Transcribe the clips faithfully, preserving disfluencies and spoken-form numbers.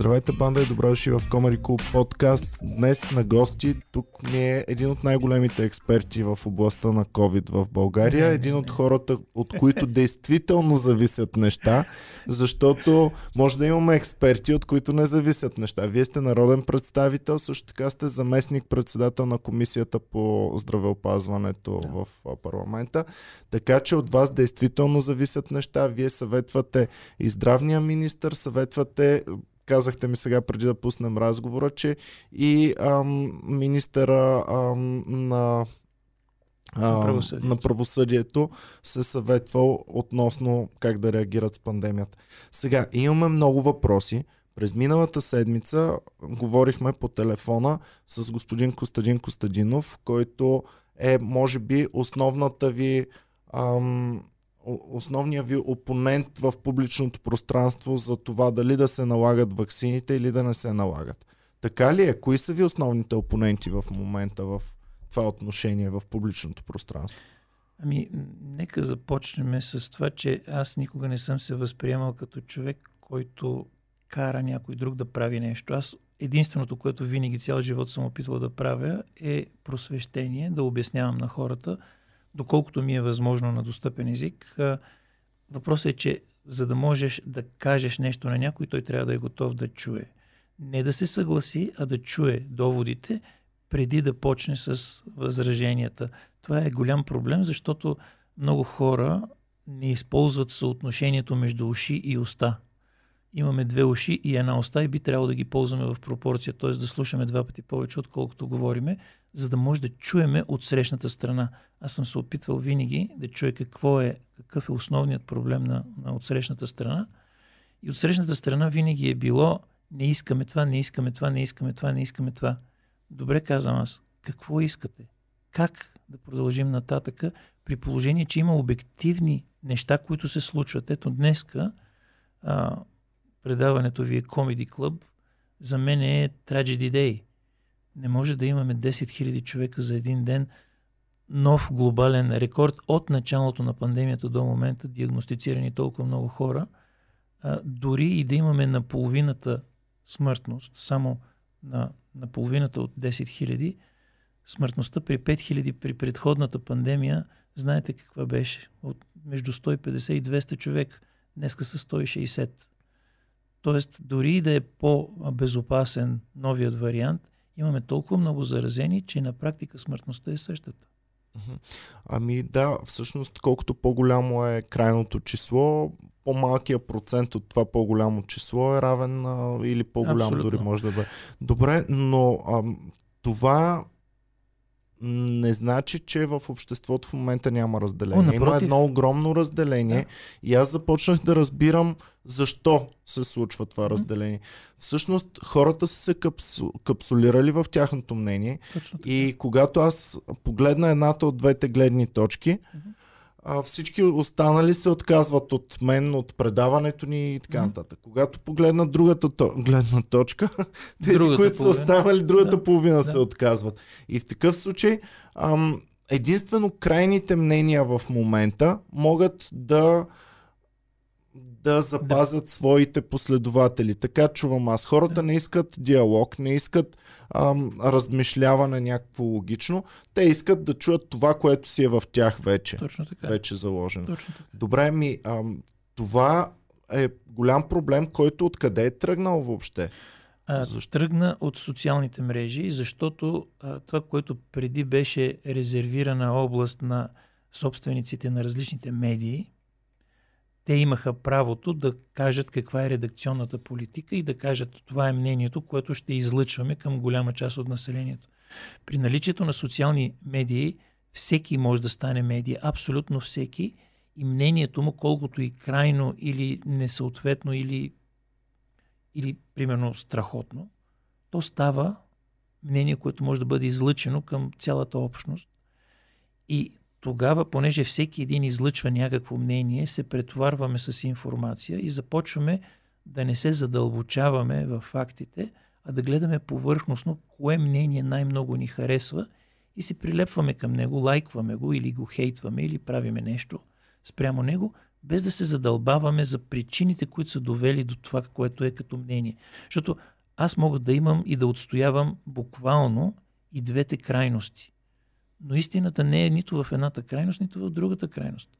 Здравейте, банда, и добре дошли в Комеди Клуб Подкаст. Днес на гости тук ми е един от най-големите експерти в областта на COVID в България. Един от хората, от които действително зависят неща, защото може да имаме експерти, от които не зависят неща. Вие сте народен представител, също така сте заместник-председател на Комисията по здравеопазването да. в парламента. Така че от вас действително зависят неща. Вие съветвате и здравния министър, съветвате... Казахте ми сега преди да пуснем разговора, че и ам, министъра ам, на, ам, на, правосъдието. на правосъдието се съветвал относно как да реагират с пандемията. Сега, имаме много въпроси. През миналата седмица говорихме по телефона с господин Костадин Костадинов, който е, може би, основната ви... Ам, основният ви опонент в публичното пространство за това дали да се налагат ваксините или да не се налагат. Така ли е? Кои са ви основните опоненти в момента в това отношение в публичното пространство? Ами, нека започнем с това, че аз никога не съм се възприемал като човек, който кара някой друг да прави нещо. Аз единственото, което винаги цял живот съм опитвал да правя, е просвещение, да обяснявам на хората, доколкото ми е възможно на достъпен език. Въпросът е, че за да можеш да кажеш нещо на някой, той трябва да е готов да чуе. Не да се съгласи, а да чуе доводите преди да почне с възраженията. Това е голям проблем, защото много хора не използват съотношението между уши и уста. Имаме две уши и една уста и би трябвало да ги ползваме в пропорция, т.е. да слушаме два пъти повече, отколкото говориме, за да може да чуеме от срещната страна. Аз съм се опитвал винаги да чуя какво е, какъв е основният проблем на, на отсрещната страна. И отсрещната страна винаги е било: не искаме това, не искаме това, не искаме това, не искаме това. Добре, казвам аз, какво искате? Как да продължим нататъка при положение, че има обективни неща, които се случват? Ето днеска а, предаването ви е Комеди Клуб, за мен е Tragedy Day. Не може да имаме десет хиляди човека за един ден. Нов глобален рекорд от началото на пандемията до момента, диагностицирани толкова много хора. А, дори и да имаме наполовината смъртност, само на, наполовината от десет хиляди, смъртността при пет хиляди при предходната пандемия, знаете каква беше? От между сто и петдесет и двеста човек, днеска са сто и шейсет. Тоест, дори и да е по-безопасен новият вариант, имаме толкова много заразени, че на практика смъртността е същата. Ами да, всъщност колкото по-голямо е крайното число, по-малкият процент от това по-голямо число е равен а, или по-голямо дори може да бъде. Добре, но а, това не значи, че в обществото в момента няма разделение. О, има едно огромно разделение, да. И аз започнах да разбирам защо се случва това разделение. Всъщност хората са се капсу... капсулирали в тяхното мнение. И когато аз погледна едната от двете гледни точки, а всички останали се отказват от мен, от предаването ни и така нататък. Mm-hmm. Когато погледнат другата то... гледна точка, тези, другата които половина. Са останали, другата да. половина да. се отказват. И в такъв случай ам, единствено крайните мнения в момента могат да да запазят да. своите последователи. Така чувам аз. Хората да. не искат диалог, не искат ам, размишляване някакво логично. Те искат да чуят това, което си е в тях вече. Точно така. Вече заложено. Точно така. Добре, ми, ам, това е голям проблем, който откъде е тръгнал въобще? А, тръгна от социалните мрежи, защото а, това, което преди беше резервирана област на собствениците на различните медии, те имаха правото да кажат каква е редакционната политика и да кажат това е мнението, което ще излъчваме към голяма част от населението. При наличието на социални медии всеки може да стане медия, абсолютно всеки, и мнението му, колкото и крайно или несъответно или, или примерно страхотно, то става мнение, което може да бъде излъчено към цялата общност. И тогава, понеже всеки един излъчва някакво мнение, се претоварваме с информация и започваме да не се задълбочаваме в фактите, а да гледаме повърхностно кое мнение най-много ни харесва и се прилепваме към него, лайкваме го или го хейтваме или правиме нещо спрямо него, без да се задълбаваме за причините, които са довели до това, което е като мнение. Защото аз мога да имам и да отстоявам буквално и двете крайности. Но истината не е нито в едната крайност, нито в другата крайност.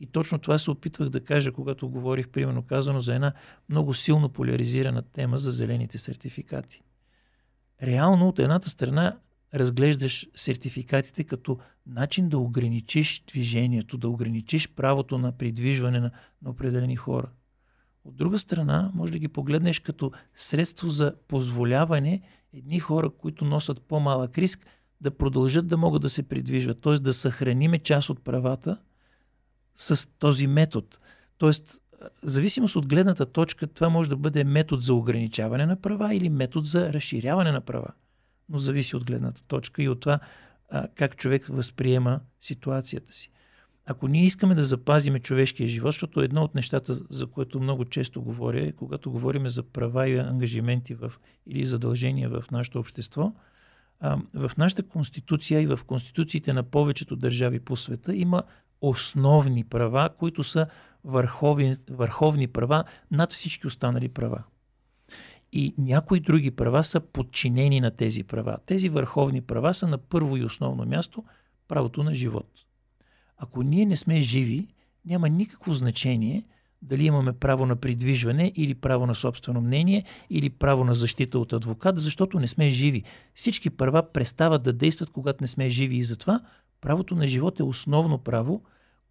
И точно това се опитвах да кажа, когато говорих, примерно казано, за една много силно поляризирана тема за зелените сертификати. Реално от едната страна разглеждаш сертификатите като начин да ограничиш движението, да ограничиш правото на придвижване на, на определени хора. От друга страна, може да ги погледнеш като средство за позволяване едни хора, които носят по-малък риск, да продължат да могат да се придвижват, т.е. да съхраниме част от правата с този метод. Т.е. зависимост от гледната точка, това може да бъде метод за ограничаване на права или метод за разширяване на права. Но зависи от гледната точка и от това а, как човек възприема ситуацията си. Ако ние искаме да запазиме човешкия живот, защото едно от нещата, за което много често говоря, е, когато говорим за права и ангажименти в, или задължения в нашето общество, а, в нашата конституция и в конституциите на повечето държави по света има основни права, които са върховни, върховни права над всички останали права. И някои други права са подчинени на тези права. Тези върховни права са на първо и основно място правото на живот. Ако ние не сме живи, няма никакво значение дали имаме право на придвижване или право на собствено мнение или право на защита от адвокат, защото не сме живи. Всички права престават да действат, когато не сме живи, и затова правото на живот е основно право,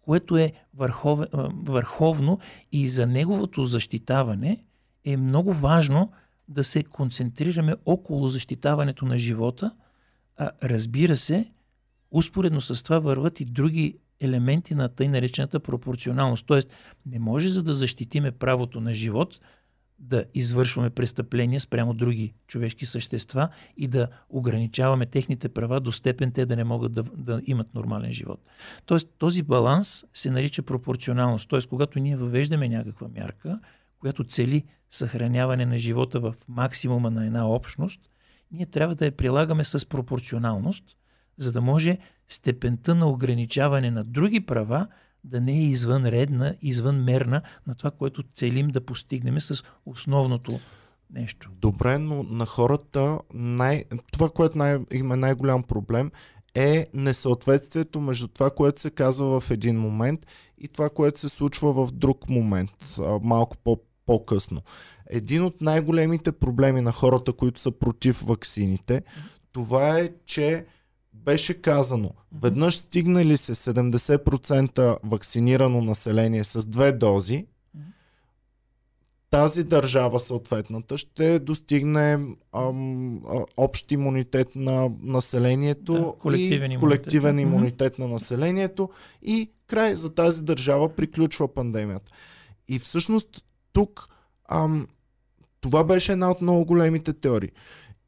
което е върхов... върховно, и за неговото защитаване е много важно да се концентрираме около защитаването на живота. А разбира се, успоредно с това върват и други елементи на тъй наречената пропорционалност. Тоест, не може, за да защитиме правото на живот, да извършваме престъпления спрямо други човешки същества и да ограничаваме техните права до степен те да не могат да, да имат нормален живот. Тоест, този баланс се нарича пропорционалност. Тоест, когато ние въвеждаме някаква мярка, която цели съхраняване на живота в максимума на една общност, ние трябва да я прилагаме с пропорционалност, за да може степента на ограничаване на други права да не е извънредна, извънмерна на това, което целим да постигнем с основното нещо. Добре, но на хората най... това, което най... има най-голям проблем, е несъответствието между това, което се казва в един момент и това, което се случва в друг момент, малко по-късно. По-късно. Един от най-големите проблеми на хората, които са против ваксините, това е, че беше казано, веднъж стигнали се седемдесет процента вакцинирано население с две дози, тази държава съответната ще достигне ам, общ имунитет на населението, да, колективен и колективен имунитет, имунитет на населението, и край, за тази държава приключва пандемията. И всъщност тук ам, това беше една от много големите теории.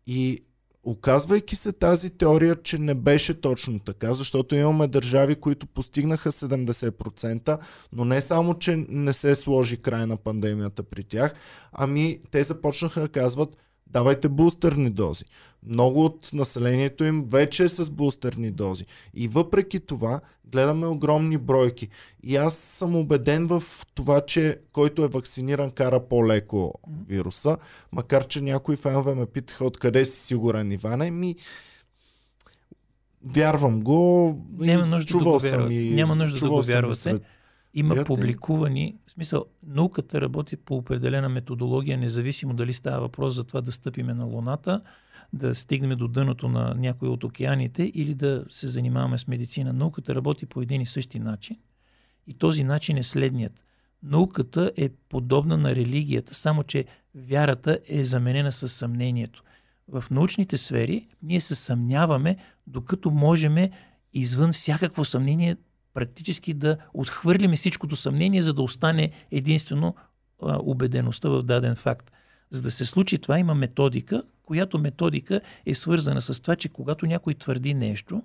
И оказвайки се тази теория, че не беше точно така, защото имаме държави, които постигнаха седемдесет процента, но не само, че не се сложи край на пандемията при тях, ами те започнаха да казват: давайте бустерни дози. Много от населението им вече е с бустерни дози. И въпреки това гледаме огромни бройки. И аз съм убеден в това, че който е вакциниран, кара по-леко вируса. Макар че някои фенове ме питаха: откъде си сигурен, Иване? Ми... Вярвам го. Няма нужда да го вярвате. Няма нужда да го вярвате. Има Вярте. публикувани, в смисъл, науката работи по определена методология, независимо дали става въпрос за това да стъпиме на Луната, да стигнем до дъното на някой от океаните или да се занимаваме с медицина. Науката работи по един и същи начин. И този начин е следният. Науката е подобна на религията, само че вярата е заменена със съмнението. В научните сфери ние се съмняваме, докато можем извън всякакво съмнение практически да отхвърлим всичкото съмнение, за да остане единствено а, убедеността в даден факт. За да се случи това, има методика, която методика е свързана с това, че когато някой твърди нещо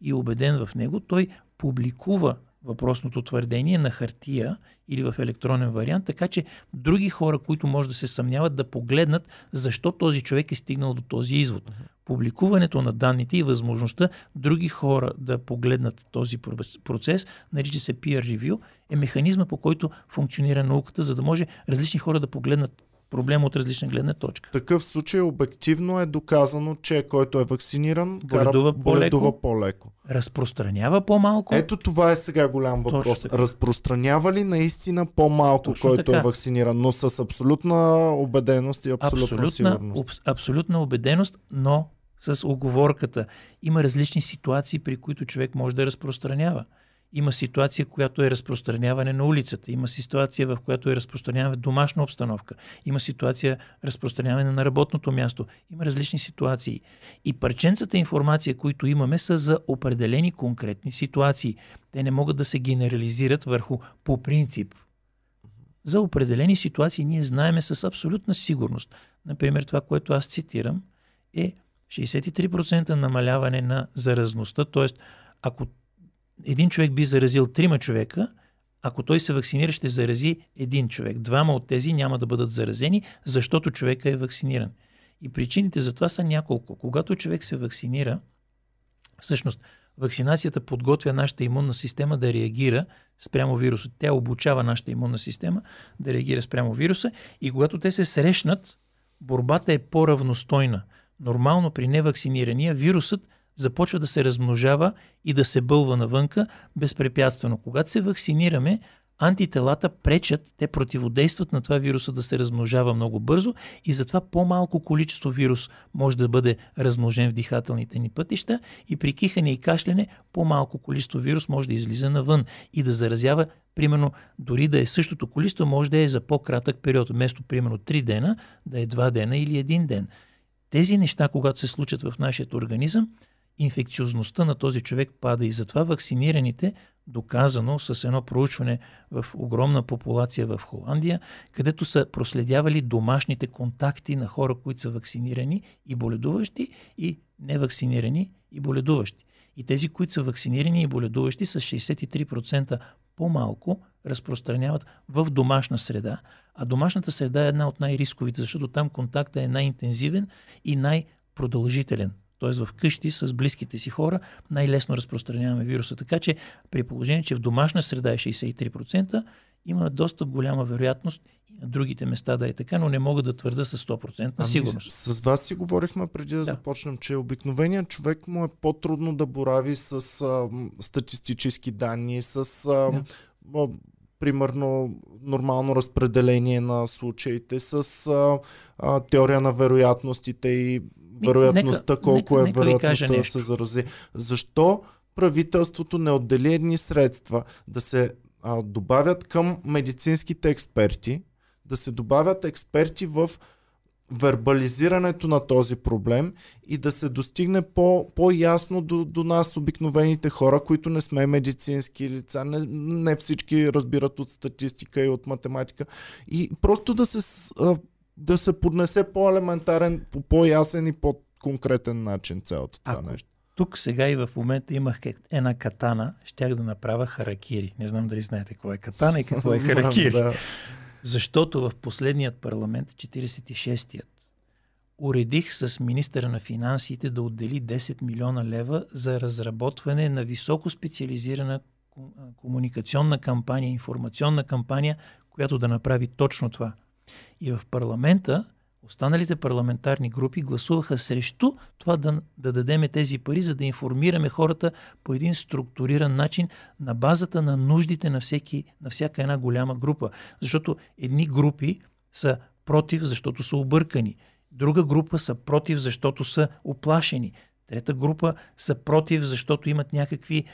и е убеден в него, той публикува въпросното твърдение на хартия или в електронен вариант, така че други хора, които може да се съмняват, да погледнат защо този човек е стигнал до този извод. Публикуването на данните и възможността други хора да погледнат този процес, нарича се peer review, е механизма, по който функционира науката, за да може различни хора да погледнат проблема от различна гледна точка. Такъв случай обективно е доказано, че който е вакциниран, боледува по-леко, по-леко. Разпространява по-малко. Ето това е сега голям въпрос. Разпространява ли наистина по-малко, точно който така е вакциниран, но с абсолютна убеденост и абсолютна, абсолютна сигурност? Абс, абсолютна убеденост, но с уговорката. Има различни ситуации, при които човек може да разпространява. Има ситуация, която е разпространяване на улицата. Има ситуация, в която е разпространяване в домашна обстановка. Има ситуация разпространяване на работното място. Има различни ситуации. И парченцата информация, които имаме, са за определени конкретни ситуации. Те не могат да се генерализират върху по принцип. За определени ситуации ние знаем с абсолютна сигурност. Например, това, което аз цитирам, е шейсет и три процента намаляване на заразността. Тоест, ако един човек би заразил трима човека, ако той се вакцинира, ще зарази един човек. Двама от тези няма да бъдат заразени, защото човека е вакциниран. И причините за това са няколко. Когато човек се вакцинира, всъщност вакцинацията подготвя нашата имунна система да реагира спрямо вируса. Тя обучава нашата имунна система да реагира спрямо вируса и когато те се срещнат, борбата е по-равностойна. Нормално при невакцинирания вирусът започва да се размножава и да се бълва навънка безпрепятствено. Когато се вакцинираме, антителата пречат, те противодействат на това вируса да се размножава много бързо и затова по-малко количество вирус може да бъде размножен в дихателните ни пътища и при кихане и кашляне по-малко количество вирус може да излиза навън и да заразява, примерно, дори да е същото количество, може да е за по-кратък период, вместо примерно три дена, да е два дена или един ден. Тези неща, когато се случат в нашия организъм, инфекциозността на този човек пада и затова вакцинираните, доказано с едно проучване в огромна популация в Холандия, където са проследявали домашните контакти на хора, които са вакцинирани и боледуващи, и невакцинирани и боледуващи. И тези, които са вакцинирани и боледуващи, с шейсет и три процента по-малко разпространяват в домашна среда, а домашната среда е една от най-рисковите, защото там контактът е най-интензивен и най-продължителен. Т.е. в къщи с близките си хора най-лесно разпространяваме вируса. Така че при положение, че в домашна среда е шейсет и три процента, има доста голяма вероятност и на другите места да е така, но не мога да твърда с сто процента ами, сигурност. С вас си говорихме преди да, да започнем, че обикновеният човек му е по-трудно да борави с а, статистически данни, с а, да. примерно нормално разпределение на случаите, с а, а, теория на вероятностите и вероятността, нека, колко нека, е нека вероятността да се зарази. Защо правителството не отдели едни средства да се а, добавят към медицинските експерти, да се добавят експерти в вербализирането на този проблем и да се достигне по, по-ясно до, до нас, обикновените хора, които не сме медицински лица, не, не всички разбират от статистика и от математика и просто да се... А, да се поднесе по-елементарен, по- по-ясен и по-конкретен начин цялото това Ако нещо. Тук сега и в момента имах една катана, щях да направя харакири. Не знам дали знаете какво е катана и какво е харакири. Да. Защото в последният парламент, четиридесет и шестият, уредих с министъра на финансите да отдели десет милиона лева за разработване на високо специализирана комуникационна кампания, информационна кампания, която да направи точно това. И в парламента, останалите парламентарни групи гласуваха срещу това да, да дадем тези пари, за да информираме хората по един структуриран начин на базата на нуждите на, всеки, на всяка една голяма група. Защото едни групи са против, защото са объркани. Друга група са против, защото са оплашени. Трета група са против, защото имат някакви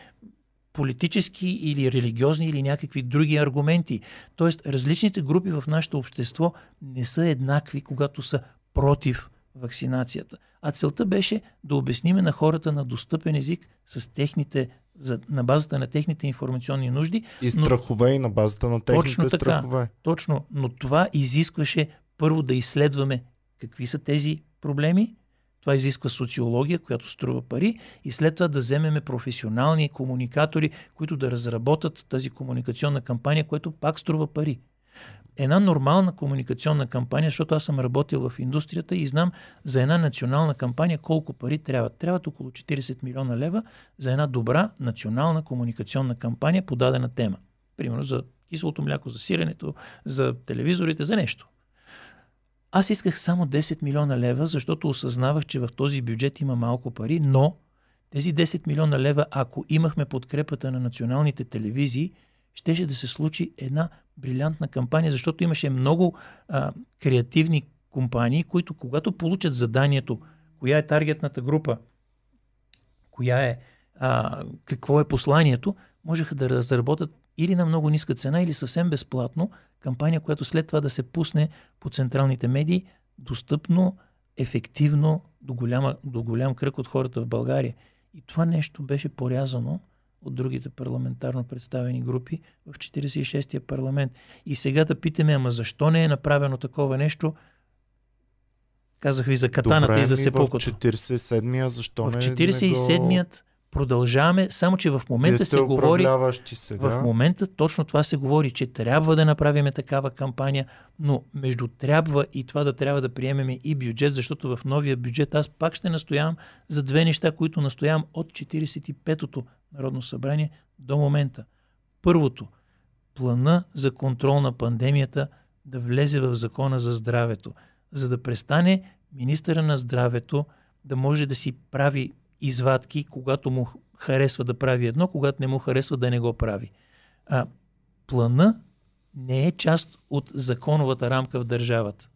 политически или религиозни или някакви други аргументи. Тоест, различните групи в нашето общество не са еднакви, когато са против вакцинацията. А целта беше да обясниме на хората на достъпен език с техните, за, на базата на техните информационни нужди. И страхове, но, и на базата на техните точно така, страхове. Точно, но това изискваше първо да изследваме какви са тези проблеми. Това изисква социология, която струва пари, и след това да вземеме професионални комуникатори, които да разработат тази комуникационна кампания, която пак струва пари. Една нормална комуникационна кампания, защото аз съм работил в индустрията и знам за една национална кампания колко пари трябва. Трябват около четиридесет милиона лева за една добра национална комуникационна кампания по дадена тема. Примерно за киселото мляко, за сиренето, за телевизорите, за нещо. Аз исках само десет милиона лева, защото осъзнавах, че в този бюджет има малко пари, но тези десет милиона лева, ако имахме подкрепата на националните телевизии, щеше да се случи една брилянтна кампания, защото имаше много а, креативни компании, които когато получат заданието, коя е таргетната група, коя е, а, какво е посланието, можеха да разработят или на много ниска цена, или съвсем безплатно кампания, която след това да се пусне по централните медии, достъпно, ефективно до, голяма, до голям кръг от хората в България. И това нещо беше порязано от другите парламентарно представени групи в четиридесет и шестия парламент. И сега да питаме, ама защо не е направено такова нещо? Казах ви за катаната. Добре, и за сепукото. В четиридесет и седмия защо не е? В четиридесет и седмият продължаваме, само че в момента се говори, сега. В момента точно това се говори, че трябва да направим такава кампания, но между трябва и това да трябва да приемеме и бюджет, защото в новия бюджет аз пак ще настоявам за две неща, които настоявам от четиридесет и петото Народно събрание до момента. Първото, плана за контрол на пандемията да влезе в Закона за здравето, за да престане министъра на здравето да може да си прави извадки, когато му харесва да прави едно, когато не му харесва да не го прави. А плана не е част от законовата рамка в държавата.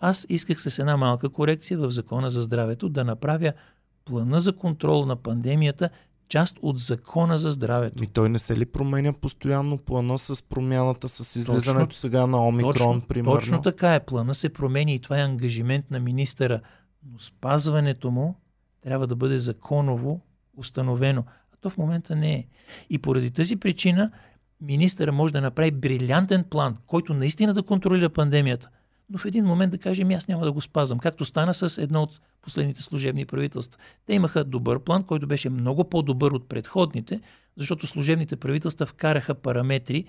Аз исках с една малка корекция в Закона за здравето да направя плана за контрол на пандемията част от Закона за здравето. И той не се ли променя постоянно плана с промяната, с излизането точно, сега на Омикрон, точно, примерно? Точно така е. Плана се промени и това е ангажимент на министъра. Но спазването му трябва да бъде законово установено. А то в момента не е. И поради тази причина министъра може да направи брилянтен план, който наистина да контролира пандемията. Но в един момент да кажем, аз няма да го спазвам. Както стана с едно от последните служебни правителства. Те имаха добър план, който беше много по-добър от предходните, защото служебните правителства вкараха параметри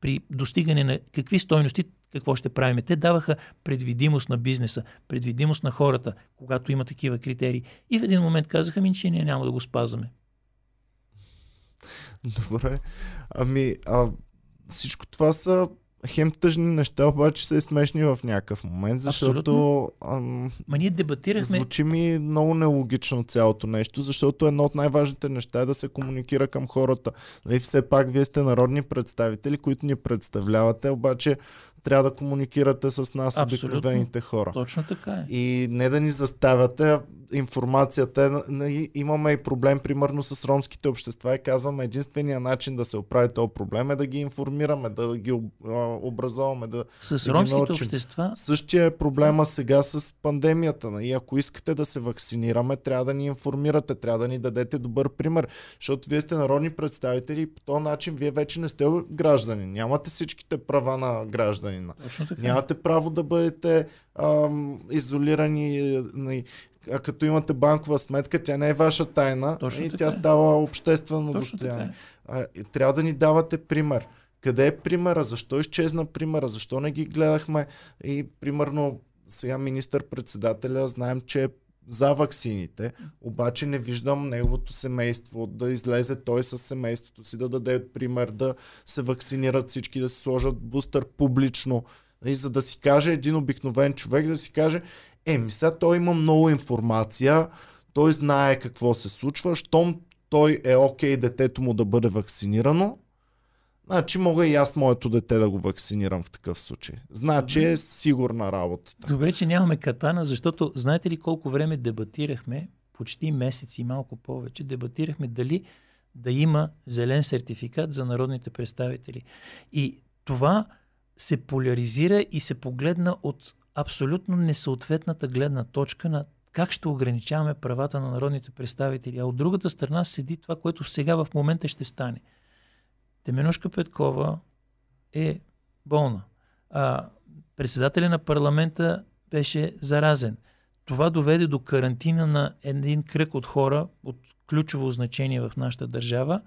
при достигане на какви стойности, какво ще правим. Те даваха предвидимост на бизнеса, предвидимост на хората, когато има такива критерии. И в един момент казаха ми, че ние няма да го спазваме. Добре. Ами, а, всичко това са хем тъжни неща, обаче са и смешни в някакъв момент, защото ам, Ма ние дебатирахме... звучи ми много нелогично цялото нещо, защото едно от най-важните неща е да се комуникира към хората. И все пак вие сте народни представители, които ни представлявате, обаче трябва да комуникирате с нас, обикновените хора. Точно така е. И не да ни заставяте информацията. Имаме и проблем, примерно, с ромските общества и казваме, единствения начин да се оправи този проблем е да ги информираме, да ги образоваме, да с да ромските ги научим. Общества... Същия е проблема сега с пандемията. И ако искате да се вакцинираме, трябва да ни информирате, трябва да ни дадете добър пример. Защото вие сте народни представители и по този начин вие вече не сте граждани. Нямате всичките права на граждани. Нямате право да бъдете ам, изолирани, а като имате банкова сметка, тя не е ваша тайна. Точно и тя е. Става обществено достояние. Е. Трябва да ни давате пример. Къде е примера? Защо изчезна примера? Защо не ги гледахме? И примерно сега министър-председателя знаем, че е за ваксините, обаче не виждам неговото семейство да излезе той със семейството си, да даде пример, да се вакцинират всички, да се сложат бустър публично. И за да си каже един обикновен човек, да си каже, еми сега той има много информация, той знае какво се случва, щом той е окей детето му да бъде вакцинирано, значи мога и аз моето дете да го вакцинирам в такъв случай. Значи е сигурна работата. Добре, че нямаме катана, защото знаете ли колко време дебатирахме, почти месец и малко повече, дебатирахме дали да има зелен сертификат за народните представители. И това се поляризира и се погледна от абсолютно несъответната гледна точка на как ще ограничаваме правата на народните представители. А от другата страна седи това, което сега в момента ще стане. Теменужка Петкова е болна. А председателя на парламента беше заразен. това доведе до карантина на един кръг от хора от ключово значение в нашата държава,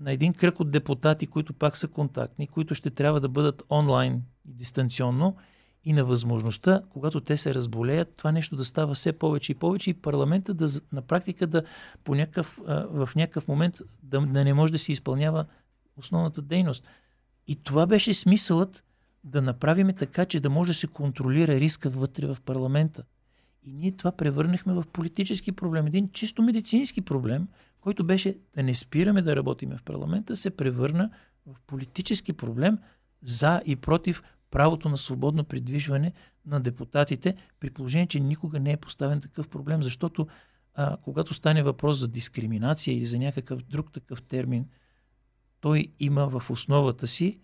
на един кръг от депутати, които пак са контактни, които ще трябва да бъдат онлайн и дистанционно, и на възможността, когато те се разболеят, това нещо да става все повече и повече и парламента да, на практика да по някакъв, в някакъв момент да, да не може да се изпълнява основната дейност. И това беше смисълът да направим така, че да може да се контролира риска вътре в парламента. И ние това превърнахме в политически проблем. Един чисто медицински проблем, който беше да не спираме да работим в парламента, се превърна в политически проблем за и против правото на свободно придвижване на депутатите, при положение, че никога не е поставен такъв проблем, защото а, когато стане въпрос за дискриминация или за някакъв друг такъв термин, той има в основата си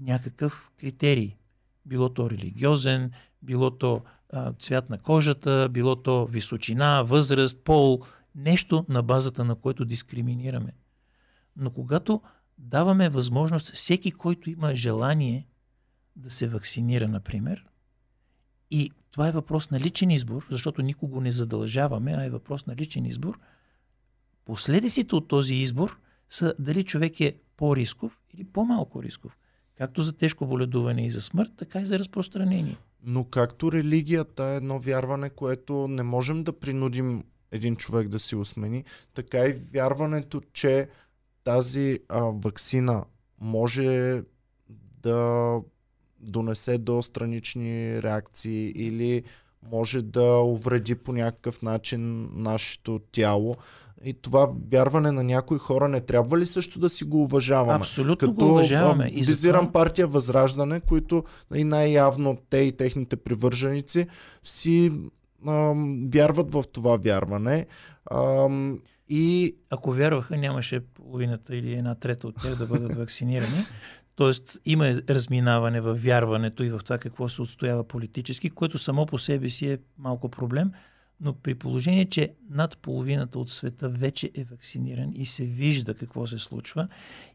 някакъв критерий. Било то религиозен, било то а, цвят на кожата, било то височина, възраст, пол, нещо на базата на което дискриминираме. Но когато даваме възможност всеки, който има желание да се вакцинира, например, и това е въпрос на личен избор, защото никого не задължаваме, а е въпрос на личен избор, последиците от този избор са дали човек е по-рисков или по-малко рисков. Както за тежко боледуване и за смърт, така и за разпространение. Но както религията е едно вярване, което не можем да принудим един човек да си осмени, така и вярването, че тази а, ваксина може да донесе до странични реакции или може да увреди по някакъв начин нашето тяло. И това вярване на някои хора не трябва ли също да си го уважаваме? Абсолютно като го уважаваме. Като визирам това... партия Възраждане, които и най-явно те и техните привърженици си ам, вярват в това вярване. Ам, и... Ако вярваха, нямаше половината или една трета от тях да бъдат вакцинирани. Тоест има разминаване в вярването и в това какво се отстоява политически, което само по себе си е малко проблем, но при положение, че над половината от света вече е вакциниран и се вижда какво се случва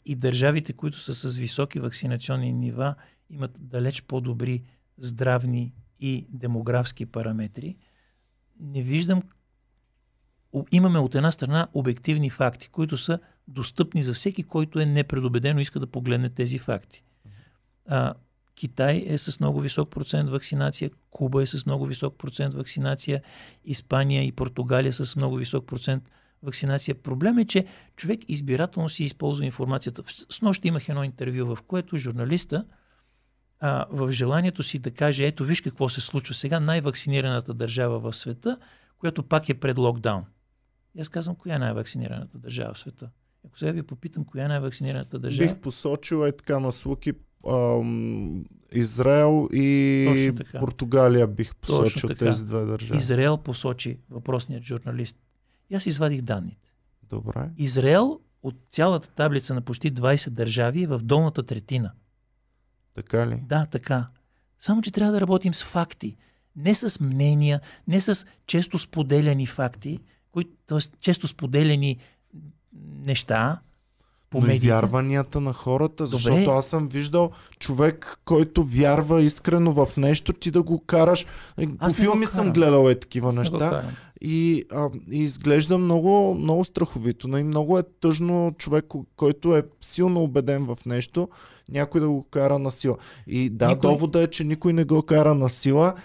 и държавите, които са с високи вакцинационни нива, имат далеч по-добри здравни и демографски параметри, не виждам. Имаме от една страна обективни факти, които са достъпни за всеки, който е непредубедено иска да погледне тези факти. А, Китай е с много висок процент вакцинация, Куба е с много висок процент вакцинация, Испания и Португалия с много висок процент вакцинация. Проблем е, че човек избирателно си използва информацията. Снощи имах едно интервю, в което журналиста а, в желанието си да каже, ето виж какво се случва сега, най-вакцинираната държава в света, която пак е пред локдаун. И аз казвам, коя е най-вакцинираната държава в света? Ако сега ви попитам, коя е най-вакцинираната държава? Бих посочил е така на слуки ам, Израел и Португалия бих посочил тези две държави. Израел посочи въпросният журналист. И аз извадих данните. Добре. Израел от цялата таблица на почти двайсет държави е в долната третина. Така ли? Да, така. Само, че трябва да работим с факти. Не с мнения, не с често споделяни факти, които, т.е. често споделени неща по но медиите. И вярванията на хората, защото Добре. Аз съм виждал човек, който вярва искрено в нещо, ти да го караш. Аз по филми съм гледал е такива аз неща и, а, и изглежда много, много страховито, но и много е тъжно човек, който е силно убеден в нещо, някой да го кара на сила. И да, никой... довода е, че никой не го кара на сила.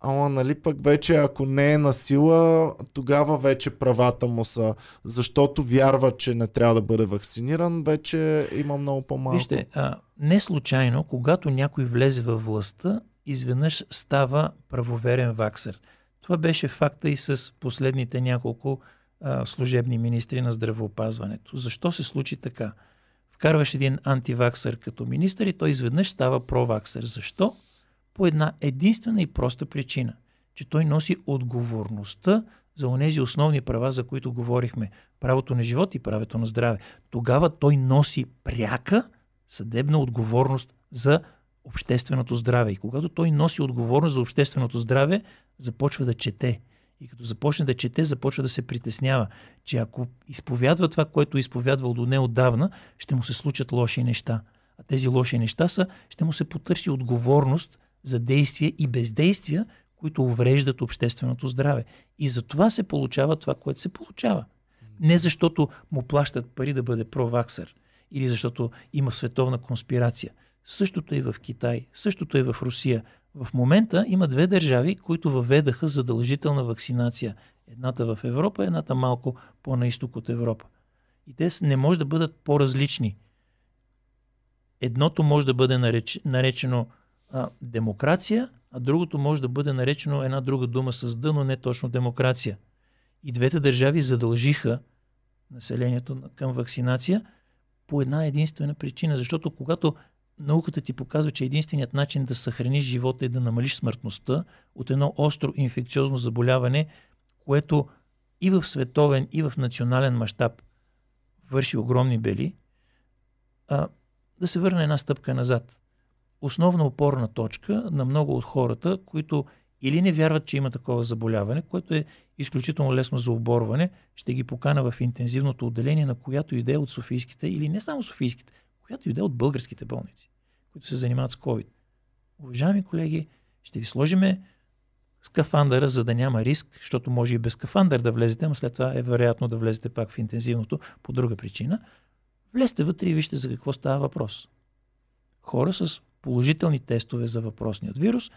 Ама нали пък вече, ако не е на сила, тогава вече правата му са, защото вярва, че не трябва да бъде вакциниран, вече има много по-малко. Вижте, а, не случайно, когато някой влезе във властта, изведнъж става правоверен ваксер. Това беше факта и с последните няколко а, служебни министри на здравеопазването. Защо се случи така? Вкарваш един антиваксер като министър и той изведнъж става проваксер. Защо? По една единствена и проста причина, че той носи отговорността за онези основни права, за които говорихме. Правото на живот и правото на здраве. Тогава той носи пряка съдебна отговорност за общественото здраве. И когато той носи отговорност за общественото здраве, започва да чете. И като започне да чете, започва да се притеснява, че ако изповядва това, което изповядвал до неотдавна, ще му се случат лоши неща. А тези лоши неща са, ще му се потърси отговорност за действия и бездействия, които увреждат общественото здраве. И затова се получава това, което се получава. Не защото му плащат пари да бъде проваксър или защото има световна конспирация. Същото е в Китай, същото е в Русия. В момента има две държави, които въведаха задължителна вакцинация. Едната в Европа, едната малко по-на изток от Европа. И те не може да бъдат по-различни. Едното може да бъде нареч... наречено а, демокрация, а другото може да бъде наречено една друга дума с Д, но не точно демокрация. И двете държави задължиха населението към вакцинация по една единствена причина, защото когато науката ти показва, че единственият начин да съхраниш живота и да намалиш смъртността от едно остро инфекциозно заболяване, което и в световен, и в национален мащаб върши огромни бели, а, да се върне една стъпка назад. Основна опорна точка на много от хората, които или не вярват, че има такова заболяване, което е изключително лесно за оборване, ще ги покана в интензивното отделение на която иде от софийските, или не само софийските, която иде от българските болници, които се занимават с COVID. Уважаеми колеги, ще ви сложиме скафандъра, за да няма риск, защото може и без скафандър да влезете, но след това е вероятно да влезете пак в интензивното по друга причина. Влезте вътре и вижте за какво става въпрос. Хора с положителни тестове за въпросният вирус,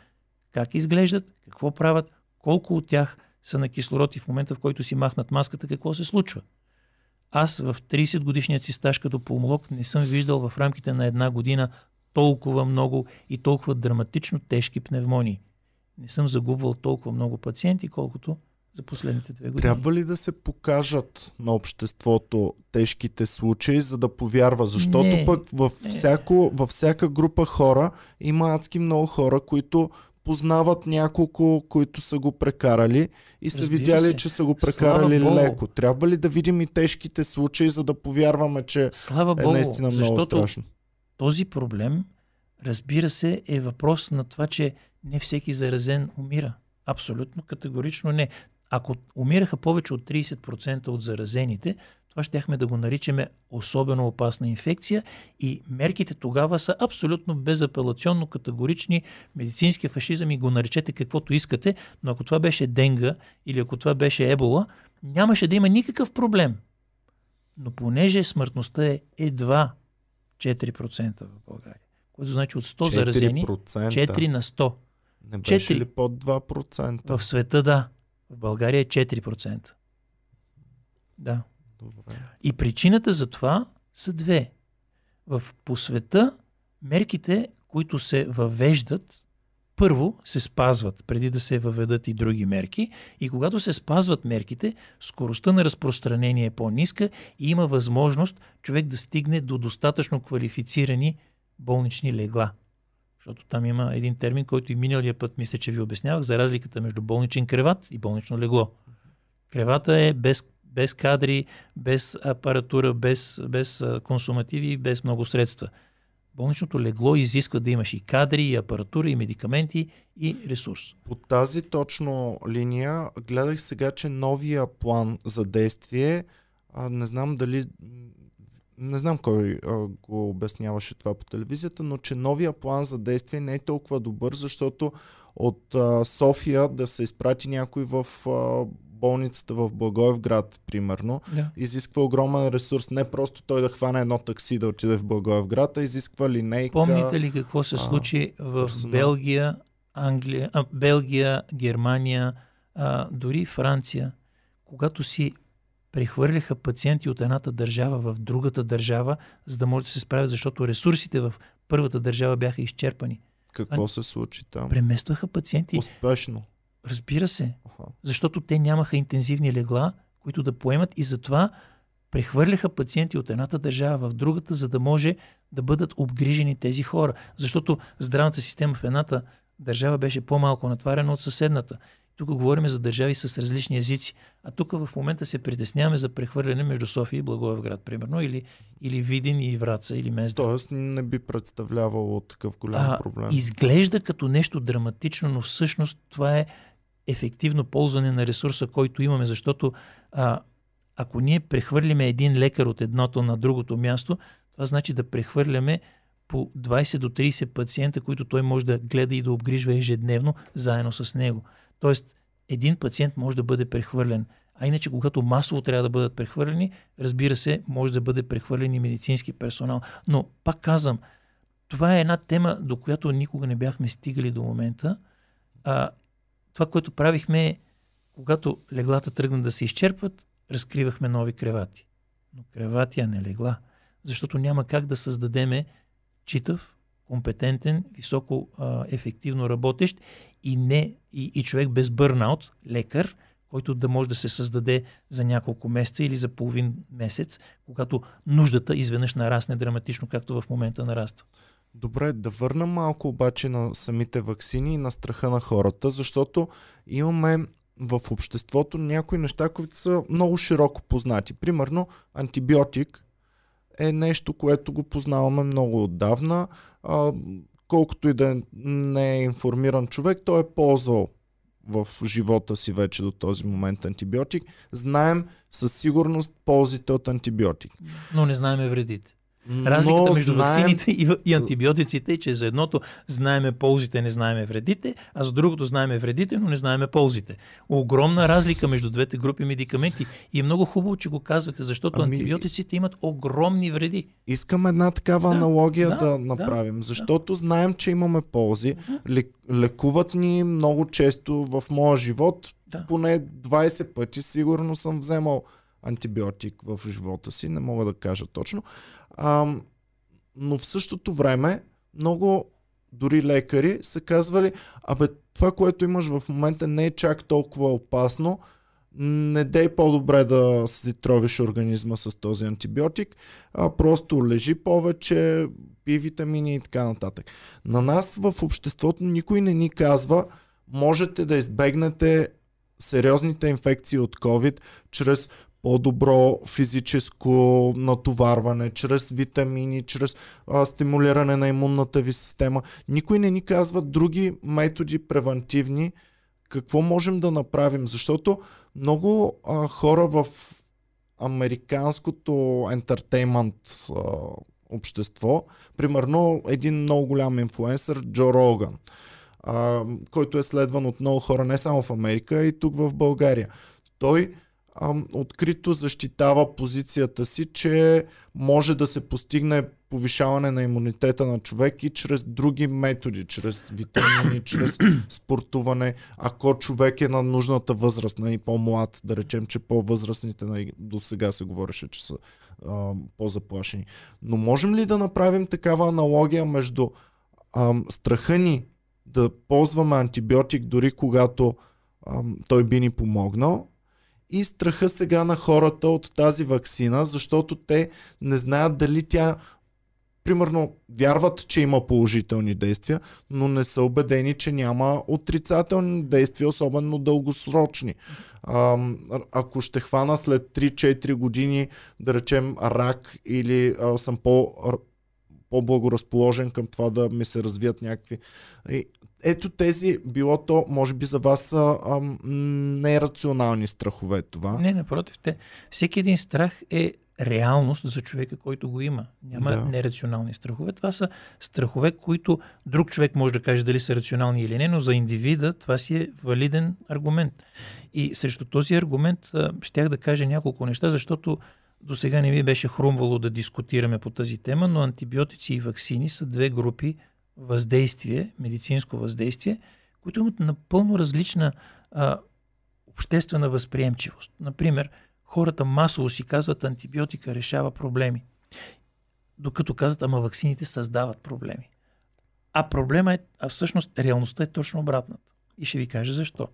как изглеждат, какво правят, колко от тях са на кислород и в момента, в който си махнат маската, какво се случва. Аз в тридесет годишният си стаж като пулмолог не съм виждал в рамките на една година толкова много и толкова драматично тежки пневмонии. Не съм загубвал толкова много пациенти, колкото за последните две години. Трябва ли да се покажат на обществото тежките случаи, за да повярва? Защото не, пък във, всяко, във всяка група хора има адски много хора, които познават няколко, които са го прекарали и са видяли, се. че са го прекарали леко. Трябва ли да видим и тежките случаи, за да повярваме, че Слава е наистина Богу, много страшно? Този проблем, разбира се, е въпрос на това, че не всеки заразен умира. Абсолютно категорично не. Ако умираха повече от тридесет процента от заразените, това щяхме да го наричаме особено опасна инфекция и мерките тогава са абсолютно безапелационно категорични. Медицински фашизъм и го наречете каквото искате, но ако това беше денга или ако това беше ебола, нямаше да има никакъв проблем. Но понеже смъртността е едва четири процента в България, което значи от сто четири процента заразени, четири на сто. Не беше четири ли под два процента? В света да. В България е четири процента. Да. Добре. И причината за това са две. В по света мерките, които се въвеждат, първо се спазват, преди да се въведат и други мерки. И когато се спазват мерките, скоростта на разпространение е по-ниска и има възможност човек да стигне до достатъчно квалифицирани болнични легла. Защото там има един термин, който и миналия път мисля, че ви обяснявах, за разликата между болничен креват и болнично легло. Кревата е без, без кадри, без апаратура, без, без консумативи и без много средства. Болничното легло изисква да имаш и кадри, и апаратура, и медикаменти, и ресурс. По тази точно линия гледах сега, че новия план за действие, а, не знам дали... Не знам кой а, го обясняваше това по телевизията, но че новия план за действие не е толкова добър, защото от а, София да се изпрати някой в а, болницата в Благоевград, примерно, да. Изисква огромен ресурс. Не просто той да хване едно такси да отиде в Благоевград, а изисква линейка. Помните ли какво се случи а, в персонал? Белгия, Англия, а, Белгия, Германия, а, дори Франция, когато си прехвърляха пациенти от едната държава в другата държава, за да може да се справят, защото ресурсите в първата държава бяха изчерпани. Какво а... се случи там? Преместваха пациенти. Успешно. Разбира се. Аха. Защото те нямаха интензивни легла, които да поемат и затова прехвърляха пациенти от едната държава в другата, за да може да бъдат обгрижени тези хора. Защото здравната система в едната държава беше по-малко натварена от съседната. Тук говорим за държави с различни езици, а тук в момента се притесняваме за прехвърляне между София и Благоевград, примерно, или, или Видин и Враца, или Мездра. Тоест не би представлявало такъв голям а, проблем. Изглежда като нещо драматично, но всъщност това е ефективно ползване на ресурса, който имаме, защото а, ако ние прехвърлиме един лекар от едното на другото място, това значи да прехвърляме по двайсет до трийсет пациента, които той може да гледа и да обгрижва ежедневно заедно с него. Тоест, един пациент може да бъде прехвърлен. А иначе, когато масово трябва да бъдат прехвърлени, разбира се, може да бъде прехвърлен и медицински персонал. Но, пак казвам, това е една тема, до която никога не бяхме стигали до момента. А, това, което правихме е, когато леглата тръгнат да се изчерпват, разкривахме нови кревати. Но кревати, а не легла. Защото няма как да създадеме читав, компетентен, високо а, ефективно работещ и, не, и, и човек без бърнаут, лекар, който да може да се създаде за няколко месеца или за половин месец, когато нуждата изведнъж нарасне драматично, както в момента нараства. Добре, да върна малко обаче на самите ваксини и на страха на хората, защото имаме в обществото някои неща, които са много широко познати. Примерно антибиотик е нещо, което го познаваме много отдавна. А, колкото и да не е информиран човек, той е ползвал в живота си вече до този момент антибиотик. Знаем със сигурност ползите от антибиотик. Но не знаем вредите. Разликата но между знаем... ваксините и антибиотиците е, че за едното знаеме ползите, не знаеме вредите, а за другото знаеме вредите, но не знаеме ползите. Огромна разлика между двете групи медикаменти и е много хубаво, че го казвате, защото ами... антибиотиците имат огромни вреди. Искам една такава да, аналогия да, да направим, да, защото да. знаем, че имаме ползи. Лекуват ни много често в моя живот, да. поне двайсет пъти сигурно съм вземал антибиотик в живота си, не мога да кажа точно. А, но в същото време много дори лекари са казвали, абе това, което имаш в момента не е чак толкова опасно, не дей по-добре да си тровиш организма с този антибиотик, а просто лежи повече, пи витамини и така нататък. На нас в обществото никой не ни казва, можете да избегнете сериозните инфекции от COVID чрез по-добро физическо натоварване, чрез витамини, чрез а, стимулиране на имунната ви система. Никой не ни казва други методи превантивни, какво можем да направим, защото много а, хора в американското ентертеймент а, общество, примерно един много голям инфлуенсър Джо Роган, а, който е следван от много хора не само в Америка, и тук в България. Той открито защитава позицията си, че може да се постигне повишаване на имунитета на човек и чрез други методи, чрез витамини, чрез спортуване, ако човек е на нужната възраст, нали, по-млад, да речем, че по-възрастните до сега се говореше, че са а, по-заплашени. Но можем ли да направим такава аналогия между а, страха ни да ползваме антибиотик, дори когато а, той би ни помогнал, и страха сега на хората от тази ваксина, защото те не знаят дали тя, примерно, вярват, че има положителни действия, но не са убедени, че няма отрицателни действия, особено дългосрочни. А, ако ще хвана след три-четири години, да речем, рак или а, съм по, по-благоразположен към това да ми се развият някакви... Ето тези, било то, може би за вас са нерационални страхове това. Не, напротив, те. Всеки един страх е реалност за човека, който го има. Няма да. нерационални страхове. Това са страхове, които друг човек може да каже дали са рационални или не, но за индивида това си е валиден аргумент. И срещу този аргумент а, щях да кажа няколко неща, защото до сега не ми беше хрумвало да дискутираме по тази тема, но антибиотици и ваксини са две групи въздействие, медицинско въздействие, които имат напълно различна а, обществена възприемчивост. Например, хората масово си казват, антибиотика решава проблеми. Докато казват, ама ваксините създават проблеми. А проблема е, а всъщност реалността е точно обратната. И ще ви кажа защо.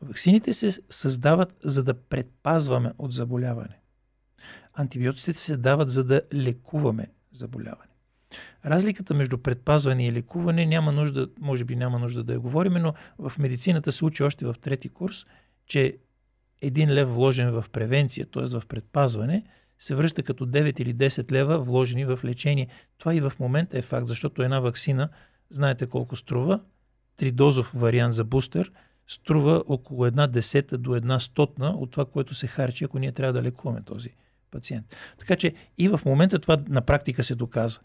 Ваксините се създават, за да предпазваме от заболяване. Антибиотиците се дават, за да лекуваме заболяване. Разликата между предпазване и лекуване няма нужда, може би няма нужда да я говорим, но в медицината се учи още в трети курс, че един лев вложен в превенция, т.е. в предпазване, се връща като девет или десет лева вложени в лечение. Това и в момента е факт, защото една ваксина, знаете колко струва, тридозов вариант за бустер, струва около една десета до една стотна от това, което се харчи, ако ние трябва да лекуваме този пациент. Така че и в момента това на практика се доказва.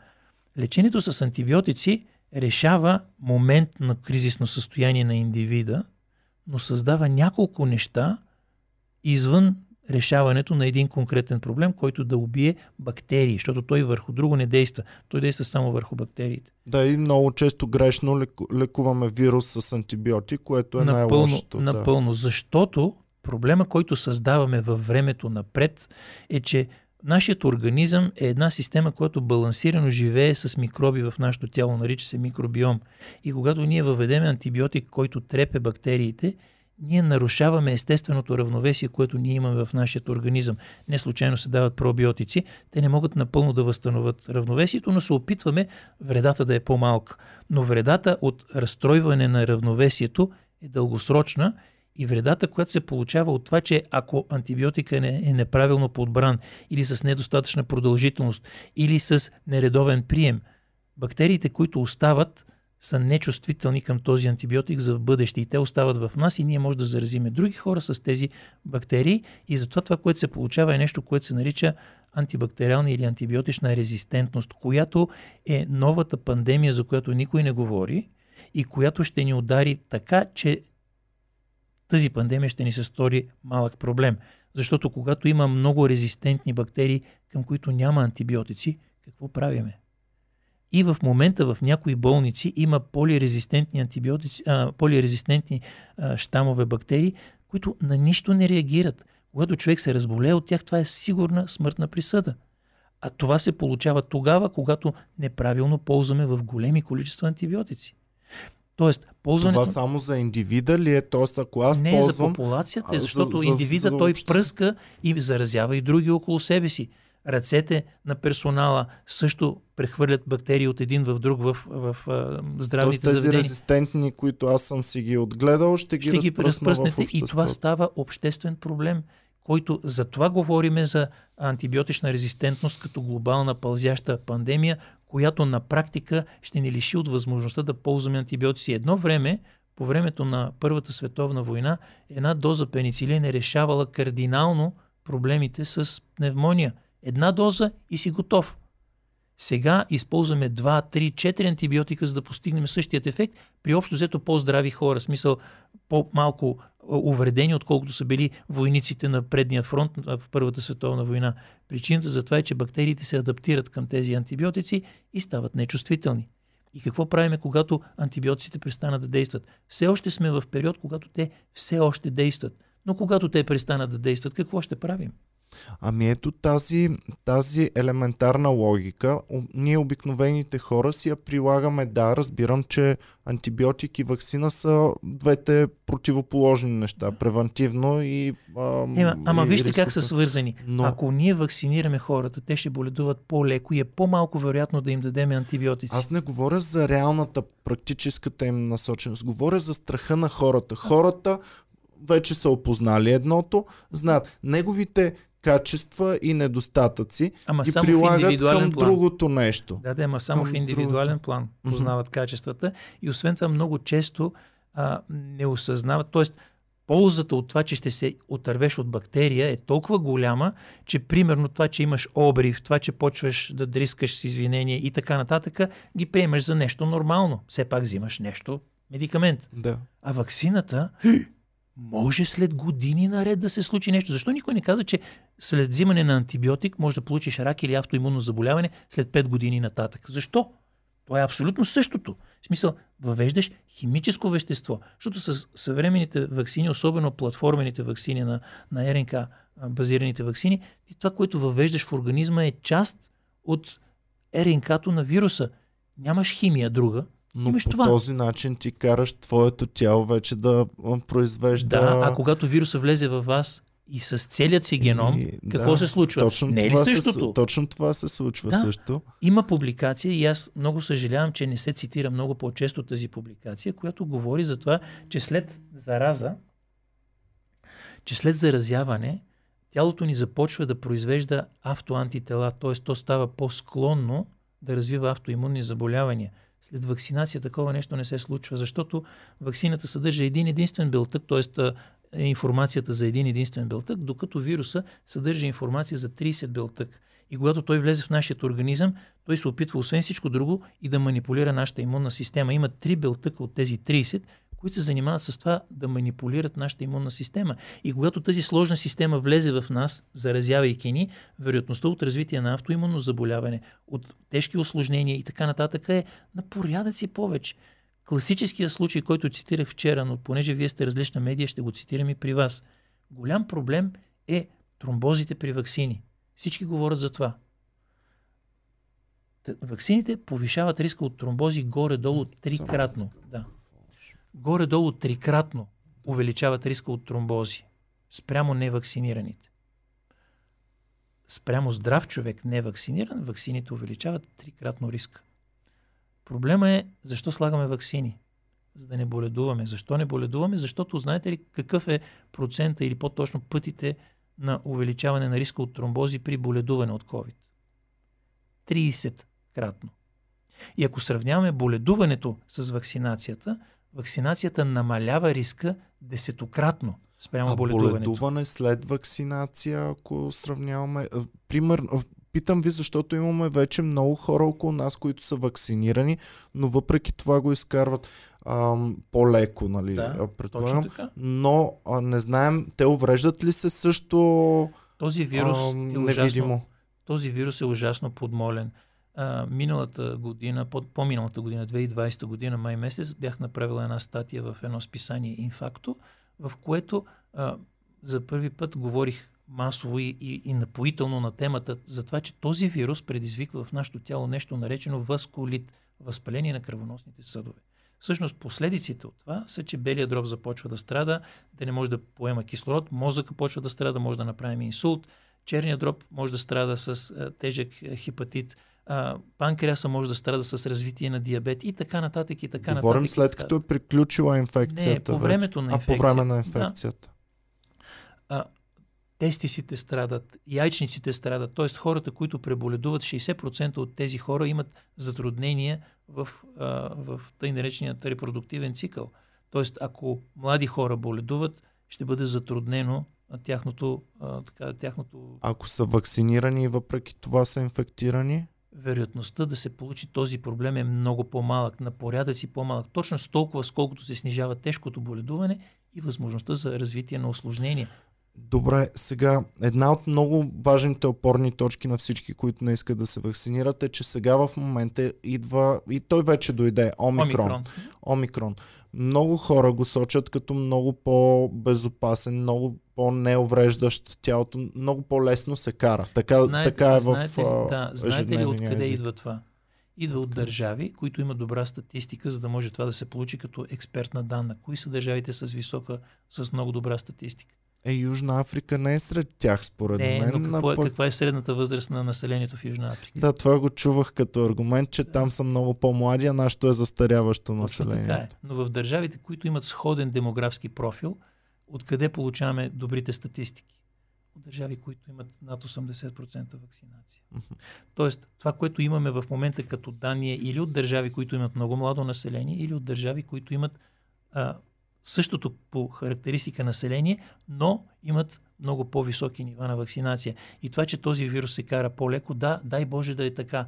Лечението с антибиотици решава момент на кризисно състояние на индивида, но създава няколко неща извън решаването на един конкретен проблем, който да убие бактерии, защото той върху друго не действа. Той действа само върху бактериите. Да, и много често грешно лекуваме вирус с антибиотик, което е напълно, най-лошото. Да. Напълно, защото проблема, който създаваме във времето напред, е, че нашият организъм е една система, която балансирано живее с микроби в нашето тяло, нарича се микробиом. И когато ние въведем антибиотик, който трепе бактериите, ние нарушаваме естественото равновесие, което ние имаме в нашия организъм. Не случайно се дават пробиотици. Те не могат напълно да възстановят равновесието, но се опитваме вредата да е по-малка. Но вредата от разстройване на равновесието е дългосрочна и вредата, която се получава от това, че ако антибиотика е неправилно подбран или с недостатъчна продължителност или с нередовен прием, бактериите, които остават, са нечувствителни към този антибиотик за в бъдеще и те остават в нас и ние може да заразиме други хора с тези бактерии и затова това, което се получава е нещо, което се нарича антибактериална или антибиотична резистентност, която е новата пандемия, за която никой не говори и която ще ни удари така, че тази пандемия ще ни се стори малък проблем. Защото когато има много резистентни бактерии, към които няма антибиотици, какво правиме? И в момента в някои болници има полирезистентни, антибиотици, а, полирезистентни а, щамове бактерии, които на нищо не реагират. Когато човек се разболее от тях, това е сигурна смъртна присъда. А това се получава тогава, когато неправилно ползваме в големи количества антибиотици. Тоест, ползването... Това само за индивида ли е? Тоест, ако аз не ползвам... за популацията, защото за, за, индивида за, за... той пръска и заразява и други около себе си. Ръцете на персонала също прехвърлят бактерии от един в друг в, в, в здравните заведения. Тези резистентни, които аз съм си ги отгледал, ще ги, ще ги разпръснете и това става обществен проблем, който за това говориме за антибиотична резистентност като глобална пълзяща пандемия, която на практика ще ни лиши от възможността да ползваме антибиотици. Едно време, по времето на Първата световна война, една доза пеницилин е решавала кардинално проблемите с пневмония. Една доза и си готов. Сега използваме два, три, четири антибиотика, за да постигнем същият ефект при общо взето по-здрави хора. В смисъл по-малко увредени, отколкото са били войниците на предния фронт в Първата световна война. Причината за това е, че бактериите се адаптират към тези антибиотици и стават нечувствителни. И какво правиме, когато антибиотиците престанат да действат? Все още сме в период, когато те все още действат. Но когато те престанат да действат, какво ще правим? Ами ето тази, тази елементарна логика, ние обикновените хора си я прилагаме, да, разбирам, че антибиотик и ваксина са двете противоположни неща, превентивно и... Ам, Ема, ама и вижте риската. Как са свързани. Но... Ако ние вакцинираме хората, те ще боледуват по-леко и е по-малко вероятно да им дадем антибиотици. Аз не говоря за реалната, практическата им насоченост, говоря за страха на хората. Хората вече са опознали едното, знаят неговите качества и недостатъци ама и прилагат към план. Другото нещо. Да, да, ама само към в индивидуален другото. План познават mm-hmm. качествата и освен това много често а, не осъзнават, т.е. ползата от това, че ще се отървеш от бактерия е толкова голяма, че примерно това, че имаш обрив, това, че почваш да дрискаш с извинение и така нататък, ги приемаш за нещо нормално. Все пак взимаш нещо, медикамент. Да. А ваксината... Може след години наред да се случи нещо. Защо никой не каза, че след взимане на антибиотик може да получиш рак или автоимунно заболяване след пет години нататък? Защо? То е абсолютно същото. В смисъл, въвеждаш химическо вещество. Защото с съвременните ваксини, особено платформените ваксини на, на РНК базираните ваксини, и това, което въвеждаш в организма е част от РНК-то на вируса. Нямаш химия друга. Но имаш по това. Този начин ти караш твоето тяло вече да произвежда... Да, а когато вируса влезе във вас и с целият си геном, и, какво да, се случва? Точно, не това ли същото? Се, точно това се случва да, също. Има публикация и аз много съжалявам, че не се цитира много по-често тази публикация, която говори за това, че след зараза, че след заразяване тялото ни започва да произвежда автоантитела, т.е. то става по-склонно да развива автоимунни заболявания. След вакцинация такова нещо не се случва, защото ваксината съдържа един единствен белтък, т.е. информацията за един единствен белтък, докато вируса съдържа информация за трийсет белтък. И когато той влезе в нашия организъм, той се опитва, освен всичко друго, и да манипулира нашата имунна система. Има три белтъка от тези трийсет, които се занимават с това да манипулират нашата имунна система. И когато тази сложна система влезе в нас, заразявайки ни, вероятността от развитие на автоимунно заболяване, от тежки осложнения и така нататък е на порядъци повече. Класическият случай, който цитирах вчера, но понеже вие сте различна медия, ще го цитирам и при вас. Голям проблем е тромбозите при ваксини. Всички говорят за това. Ваксините повишават риска от тромбози горе-долу трикратно. Да. Горе-долу трикратно увеличават риска от тромбози спрямо неваксинираните. Спрямо здрав човек неваксиниран, ваксините увеличават трикратно риска. Проблема е защо слагаме ваксини? За да не боледуваме. Защо не боледуваме? Защото знаете ли какъв е процента или по-точно пътите на увеличаване на риска от тромбози при боледуване от COVID? трийсет кратно. И ако сравняваме боледуването с вакцинацията, вакцинацията намалява риска десетократно спрямо а боледуването. А боледуване след вакцинация, ако сравняваме... Примерно... Питам ви, защото имаме вече много хора около нас, които са вакцинирани, но въпреки това го изкарват ам, по-леко, нали? Да, предполагам. Но а, не знаем, те увреждат ли се също? Този вирус ам, е ужасно, този вирус е ужасно подмолен. А, миналата година, по- по-миналата година, две хиляди и двадесета година, май месец, бях направила една статия в едно списание Инфакто, в което а, за първи път говорих масово и, и, и напоително на темата за това, че този вирус предизвиква в нашето тяло нещо наречено васкулит, възпаление на кръвоносните съдове. Всъщност последиците от това са, че белия дроб започва да страда, да не може да поема кислород, мозъка почва да страда, може да направим инсулт, черния дроб може да страда с а, тежък а, хепатит, а, панкреаса може да страда с развитие на диабет и така нататък и така нататък. Говорим след като е приключила инфекцията. Не, по времето на инфекцията. А, по време на инфекцията. Да. Тестисите страдат, яйчниците страдат, т.е. хората, които преболедуват, шейсет процента от тези хора имат затруднения в, а, в тъй нареченият репродуктивен цикъл. Т.е. ако млади хора боледуват, ще бъде затруднено тяхното, а, така, тяхното... Ако са вакцинирани и въпреки това са инфектирани? Вероятността да се получи този проблем е много по-малък, на порядъци по-малък. Точно с толкова, сколкото се снижава тежкото боледуване и възможността за развитие на осложнения. Добре, сега една от много важните опорни точки на всички, които не искат да се вакцинират, е, че сега в момента идва, и той вече дойде, Омикрон. Омикрон. Омикрон. Много хора го сочат като много по-безопасен, много по-неувреждащ тялото, много по-лесно се кара. Така, знаете, така е знаете, в да, знаете ли откъде език? Идва това? Идва от държави, които имат добра статистика, за да може това да се получи като експертна данна. Кои са държавите с висока, с много добра статистика? Е, Южна Африка не е сред тях, според не, мен. Но какво, на... каква е средната възраст на населението в Южна Африка? Да, това го чувах като аргумент, че там са много по-млади, а нашето е застаряващо население. Така е. Но в държавите, които имат сходен демографски профил, откъде получаваме добрите статистики? От държави, които имат над осемдесет процента вакцинация. Uh-huh. Тоест, това, което имаме в момента като данни, или от държави, които имат много младо население, или от държави, които имат... А, същото по характеристика население, но имат много по-високи нива на вакцинация. И това, че този вирус се кара по-леко, да, дай Боже да е така.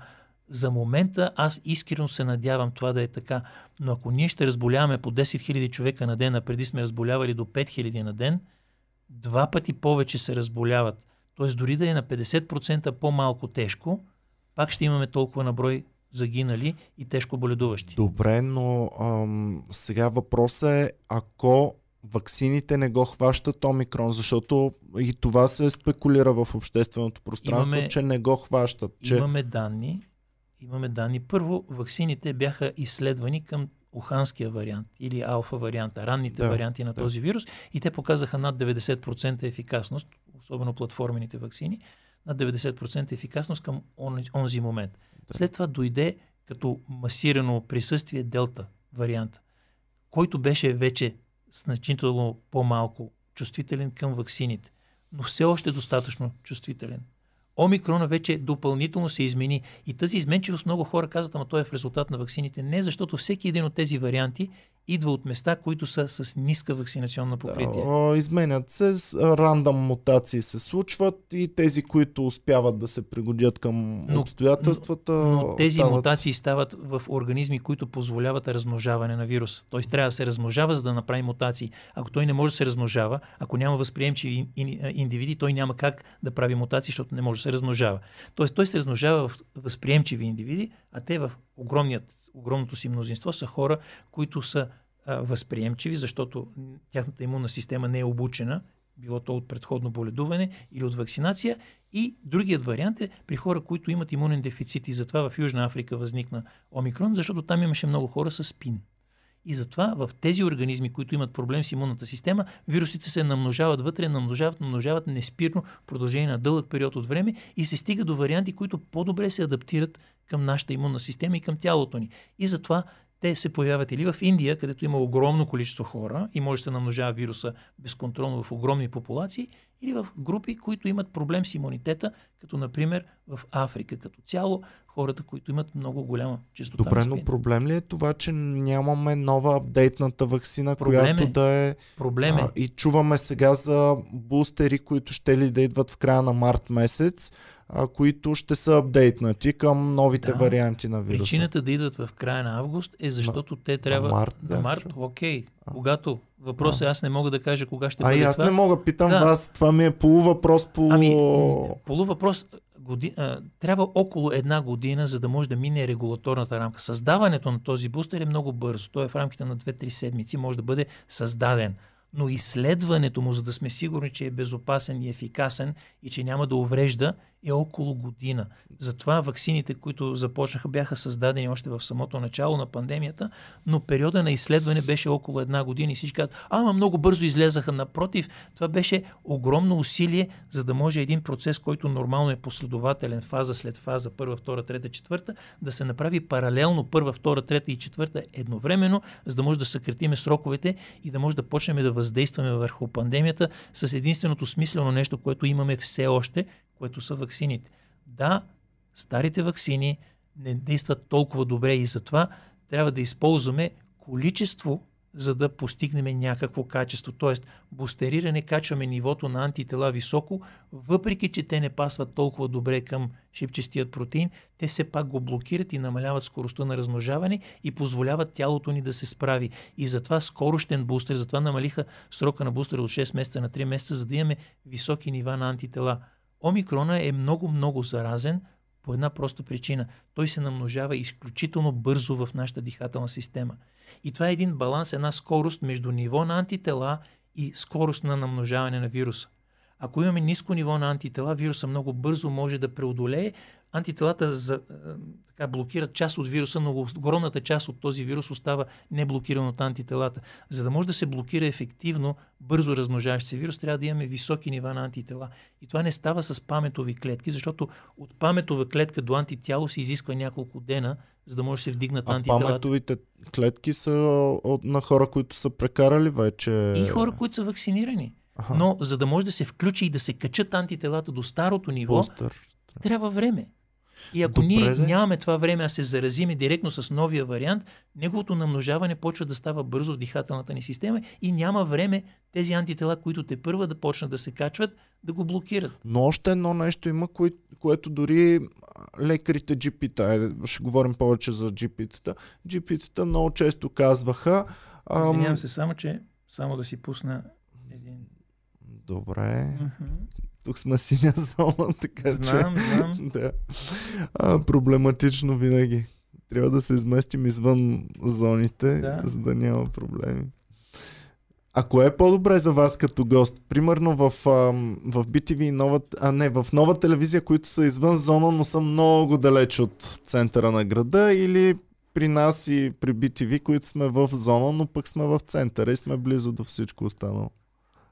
За момента аз искрено се надявам това да е така, но ако ние ще разболяваме по десет хиляди човека на ден, а преди сме разболявали до пет хиляди на ден, два пъти повече се разболяват. Тоест дори да е на петдесет процента по-малко тежко, пак ще имаме толкова на брой загинали и тежко боледуващи. Добре, но ам, сега въпросът е, ако ваксините не го хващат Омикрон, защото и това се спекулира в общественото пространство, имаме, че не го хващат. Че... Имаме данни. Имаме данни. Първо, ваксините бяха изследвани към уханския вариант или алфа варианта, ранните да, варианти на да. този вирус и те показаха над деветдесет процента ефикасност, особено платформените ваксини, над деветдесет процента ефикасност към он, онзи момент. След това дойде като масирано присъствие Делта варианта, който беше вече значително по-малко чувствителен към ваксините, но все още достатъчно чувствителен. Омикрона вече допълнително се измени и тази изменчивост много хора казват, ама той е в резултат на ваксините. Не, защото всеки един от тези варианти идва от места, които са с ниска вакцинационна покритие. Да, изменят се, рандъм мутации се случват и тези, които успяват да се пригодят към но, обстоятелствата... Но, но тези стават... мутации стават в организми, които позволяват размножаване на вирус. Т.е. трябва да се размножава, за да направи мутации. Ако той не може да се размножава, ако няма възприемчиви индивиди, той няма как да прави мутации, защото не може да се размножава. Т.е. той се размножава в възприемчиви индивиди, а те в огромният огромното си мнозинство са хора, които са а, възприемчиви, защото тяхната имунна система не е обучена, било то от предходно боледуване или от вакцинация. И другият вариант е при хора, които имат имунен дефицит. И затова в Южна Африка възникна Омикрон, защото там имаше много хора с СПИН. И затова в тези организми, които имат проблем с имунната система, вирусите се намножават вътре, намножават, намножават неспирно в продължение на дълъг период от време и се стига до варианти, които по-добре се адаптират към нашата имунна система и към тялото ни. И затова те се появяват или в Индия, където има огромно количество хора и може да се намножава вируса безконтролно в огромни популации, или в групи, които имат проблем с имунитета, като например в Африка като цяло, хората, които имат много голяма честота. Добре, но проблем ли е това, че нямаме нова апдейтната ваксина, проблем която е, да е... Проблем е. А, и чуваме сега за бустери, които ще ли да идват в края на март месец, а, които ще са апдейтнати към новите да, варианти на вируса. Причината да идват в края на август е защото на, те трябва... На март, да, на март окей, а. когато... Въпросът е, аз не мога да кажа кога ще а бъде това. А и аз не мога, питам да. вас, това ми е полувъпрос, полу... Ами, полувъпрос, годи... а, трябва около една година, за да може да мине регулаторната рамка. Създаването на този бустер е много бързо. Той е в рамките на две-три седмици, може да бъде създаден. Но изследването му, за да сме сигурни, че е безопасен и ефикасен и че няма да уврежда, е около година. Затова ваксините, които започнаха, бяха създадени още в самото начало на пандемията, но периода на изследване беше около една година и всички казват, ама много бързо излезаха. Напротив, това беше огромно усилие, за да може един процес, който нормално е последователен, фаза след фаза, първа, втора, трета, четвърта, да се направи паралелно първа, втора, трета и четвърта едновременно, за да може да съкратиме сроковете и да може да почнем да въздействаме върху пандемията с единственото смислено нещо, което имаме все още, което са ваксините. Да, старите ваксини не действат толкова добре и затова трябва да използваме количество, за да постигнем някакво качество. Тоест, бустериране, качваме нивото на антитела високо, въпреки че те не пасват толкова добре към шипчестият протеин, те все пак го блокират и намаляват скоростта на размножаване и позволяват тялото ни да се справи. И затова скоростен бустер, затова намалиха срока на бустера от шест месеца на три месеца, за да имаме високи нива на антитела. Омикрона е много-много заразен по една проста причина. Той се намножава изключително бързо в нашата дихателна система. И това е един баланс, една скорост между ниво на антитела и скорост на намножаване на вируса. Ако имаме ниско ниво на антитела, вируса много бързо може да преодолее. Антителата за, така, блокират част от вируса, но огромната част от този вирус остава неблокиран от антителата. За да може да се блокира ефективно бързо размножаващ се вирус, трябва да имаме високи нива на антитела. И това не става с паметови клетки, защото от паметова клетка до антитяло се изисква няколко дена, за да може да се вдигнат а антителата. А паметовите клетки са на хора, които са прекарали вече? И хора, които са вакцинирани. Аха. Но за да може да се включи и да се качат антителата до старото ниво, Бустър. трябва време. И ако Добре, ние де. нямаме това време, а се заразиме директно с новия вариант, неговото намножаване почва да става бързо в дихателната ни система и няма време тези антитела, които те първа да почнат да се качват, да го блокират. Но още едно нещо има, кое, което дори лекарите джи пи-та, ще говорим повече за джи пи-тата, джи пи-тата много често казваха... Ам... Извинявам се само, че само да си пусна един... Добре... Mm-hmm. Тук сме синя зона, така знам, че знам. Да. А, проблематично винаги. Трябва да се изместим извън зоните, да. за да няма проблеми. А кое е по-добре за вас като гост? Примерно в, в би ти ви, нова, а не, в Нова телевизия, които са извън зона, но са много далеч от центъра на града, или при нас и при би ти ви, които сме в зона, но пък сме в центъра и сме близо до всичко останало?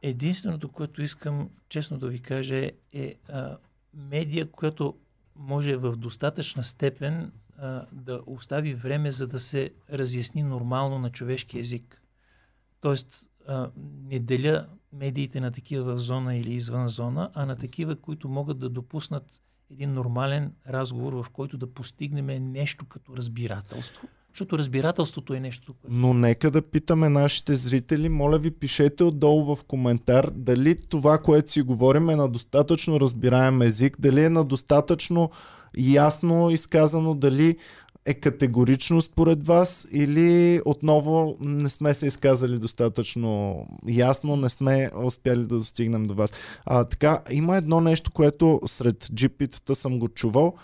Единственото, което искам честно да ви кажа е, е а, медия, която може в достатъчна степен а, да остави време, за да се разясни нормално на човешки език. Тоест, а, не деля медиите на такива в зона или извън зона, а на такива, които могат да допуснат един нормален разговор, в който да постигнем нещо като разбирателство. Защото разбирателството е нещо. Но нека да питаме нашите зрители, моля ви, пишете отдолу в коментар дали това, което си говорим, е на достатъчно разбираем език, дали е на достатъчно ясно изказано, дали е категорично според вас, или отново не сме се изказали достатъчно ясно, не сме успяли да достигнем до вас. А, така, има едно нещо, което сред джи пи-тата съм го чувал,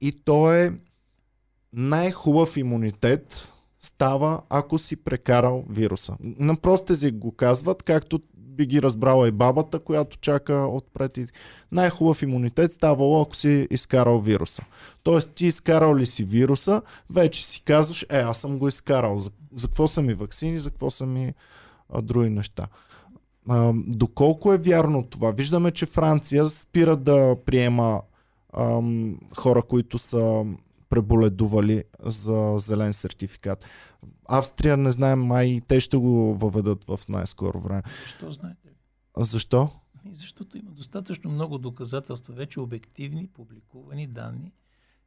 и то е: най-хубав имунитет става, ако си прекарал вируса. На прост език го казват, както би ги разбрала и бабата, която чака отпред. Най-хубав имунитет ставало, ако си изкарал вируса. Тоест, ти изкарал ли си вируса, вече си казваш: е, аз съм го изкарал. За, за какво са ми ваксини, за какво са ми а, други неща. А, доколко е вярно това? Виждаме, че Франция спира да приема а, хора, които са преболедували, за зелен сертификат. Австрия, не знаем, май те ще го въведат в най-скоро време. Защо, знаете ли? Защо? Защото има достатъчно много доказателства, вече обективни, публикувани данни,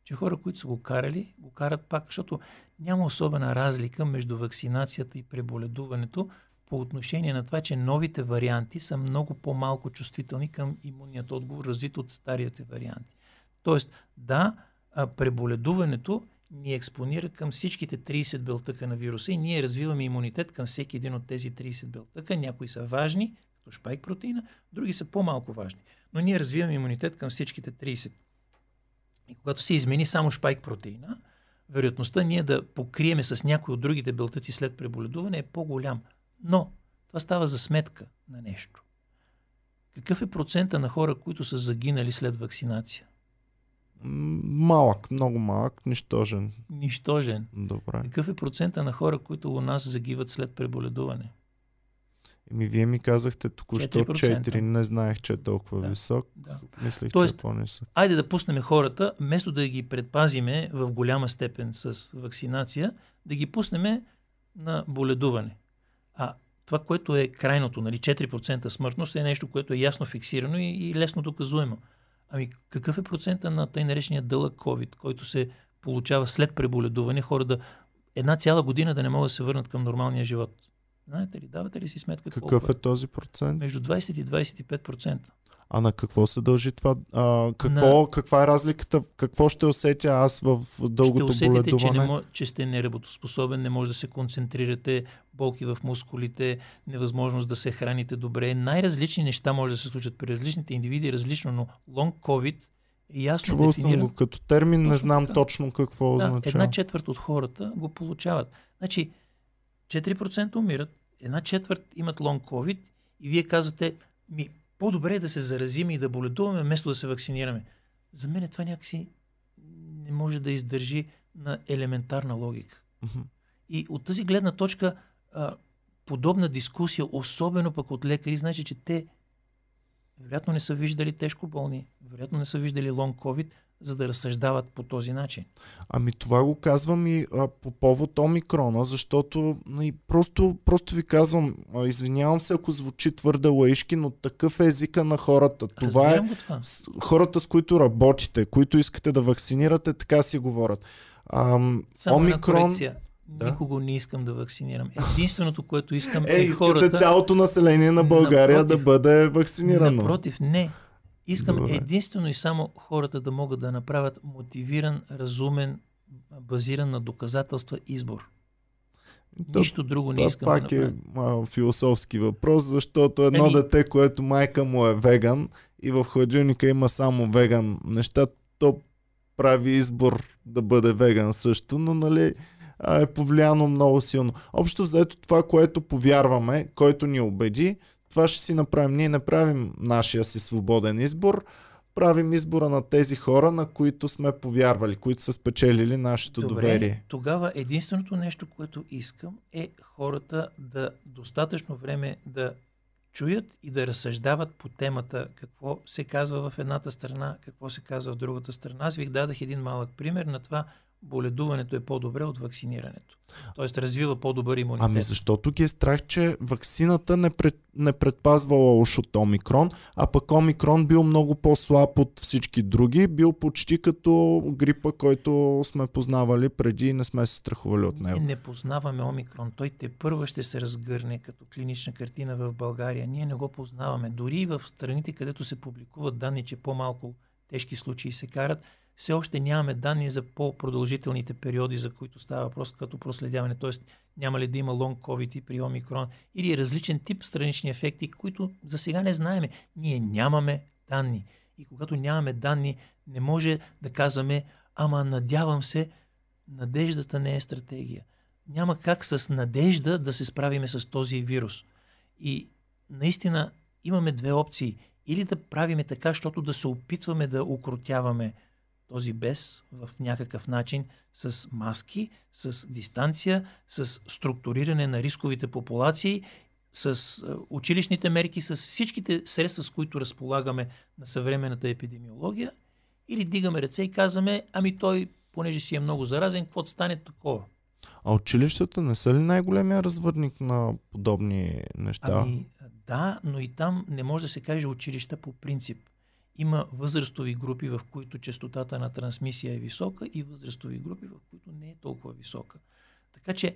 че хора, които са го карали, го карат пак, защото няма особена разлика между вакцинацията и преболедуването по отношение на това, че новите варианти са много по-малко чувствителни към имунният отговор, развит от старите варианти. Тоест, да, а преболедуването ни експонира към всичките трийсет белтъка на вируса и ние развиваме имунитет към всеки един от тези трийсет белтъка. Някои са важни, като шпайк протеина, други са по-малко важни. Но ние развиваме имунитет към всичките трийсет. И когато се измени само шпайк протеина, вероятността ние да покриеме с някои от другите белтъци след преболедуване е по-голям. Но това става за сметка на нещо. Какъв е процента на хора, които са загинали след вакцинация? Малък, много малък, нищожен. Нищожен. Добре. Какъв е процента на хора, които у нас загиват след преболедуване? Еми, вие ми казахте току-що четири процента. Не знаех, че е толкова да. Висок. Да. Мислех, тоест, че е по-нисък. Айде да пуснем хората, вместо да ги предпазиме в голяма степен с вакцинация, да ги пуснем на боледуване. А това, което е крайното, нали, четири процента смъртност, е нещо, което е ясно фиксирано и, и лесно доказуемо. Ами какъв е процента на тъй наречения дълъг COVID, който се получава след преболедуване, хора да една цяла година да не могат да се върнат към нормалния живот? Знаете ли, давате ли си сметка какъв колко е? Какъв е този процент? Между двайсет и двайсет и пет процента. А на какво се дължи това? А, какво, на... Каква е разликата? Какво ще усетя аз в дългото боледуване? Ще усетите, боледуване? Че, не мож, че сте неработоспособен, не може да се концентрирате, болки в мускулите, невъзможност да се храните добре. Най-различни неща може да се случат при различните индивиди, различно, но лонг COVID е ясно дефиниран. Чувал съм го като термин, точно не знам така. Точно какво да, означава. Една четвърт от хората го получават. Значи четири процента умират, една четвърт имат лонг COVID и вие казвате: ми, по-добре е да се заразим и да боледуваме, вместо да се вакцинираме. За мен това някакси не може да издържи на елементарна логика. Mm-hmm. И от тази гледна точка а, подобна дискусия, особено пък от лекари, значи, че те вероятно не са виждали тежко болни, вероятно не са виждали лонг COVID, за да разсъждават по този начин. Ами това го казвам и а, по повод Омикрона, защото и просто, просто ви казвам, а, извинявам се, ако звучи твърде лаишки, но такъв е езика на хората. Това е, това. С, хората, с които работите, които искате да вакцинирате, така си говорят. А, само Омикрон... корекция. Да. Никого не искам да вакцинирам. Единственото, което искам е, е искате хората... цялото население на България, напротив, да бъде вакцинирано. Напротив, не. Искам Добре. Единствено и само хората да могат да направят мотивиран, разумен, базиран на доказателства избор. То, Нищо друго не искам да направя. Това пак е а, философски въпрос, защото едно Еми... дете, което майка му е веган и в хладилника има само веган неща, то прави избор да бъде веган също, но нали... е повлияно много силно. Общо взето това, което повярваме, който ни убеди, това ще си направим. Ние не правим нашия си свободен избор, правим избора на тези хора, на които сме повярвали, които са спечелили нашето Добре, доверие. Тогава единственото нещо, което искам, е хората да достатъчно време да чуят и да разсъждават по темата какво се казва в едната страна, какво се казва в другата страна. Аз ви дадах един малък пример на това боледуването е по-добре от вакцинирането. Тоест развива по-добър имунитет. Ами защо тук е страх, че ваксината не, пред, не предпазвала лошо от Омикрон, а пък Омикрон бил много по-слаб от всички други, бил почти като грипа, който сме познавали преди и не сме се страхували от него. Ние не познаваме Омикрон. Той тепърва ще се разгърне като клинична картина в България. Ние не го познаваме. Дори и в страните, където се публикуват данни, че по-малко тежки случаи се карат, все още нямаме данни за по-продължителните периоди, за които става въпрос като проследяване, т.е. няма ли да има лонг ковид и при Омикрон или различен тип странични ефекти, които за сега не знаеме. Ние нямаме данни. И когато нямаме данни, не може да казваме, ама надявам се, надеждата не е стратегия. Няма как с надежда да се справиме с този вирус. И наистина имаме две опции. Или да правиме така, защото да се опитваме да укротяваме този бес в някакъв начин с маски, с дистанция, с структуриране на рисковите популации, с училищните мерки, с всичките средства, с които разполагаме на съвременната епидемиология, или дигаме ръце и казваме, ами той, понеже си е много заразен, каквото стане такова. А училищата не са ли най-големия развърник на подобни неща? Ами да, но и там не може да се каже училища по принцип. Има възрастови групи, в които честотата на трансмисия е висока и възрастови групи, в които не е толкова висока. Така че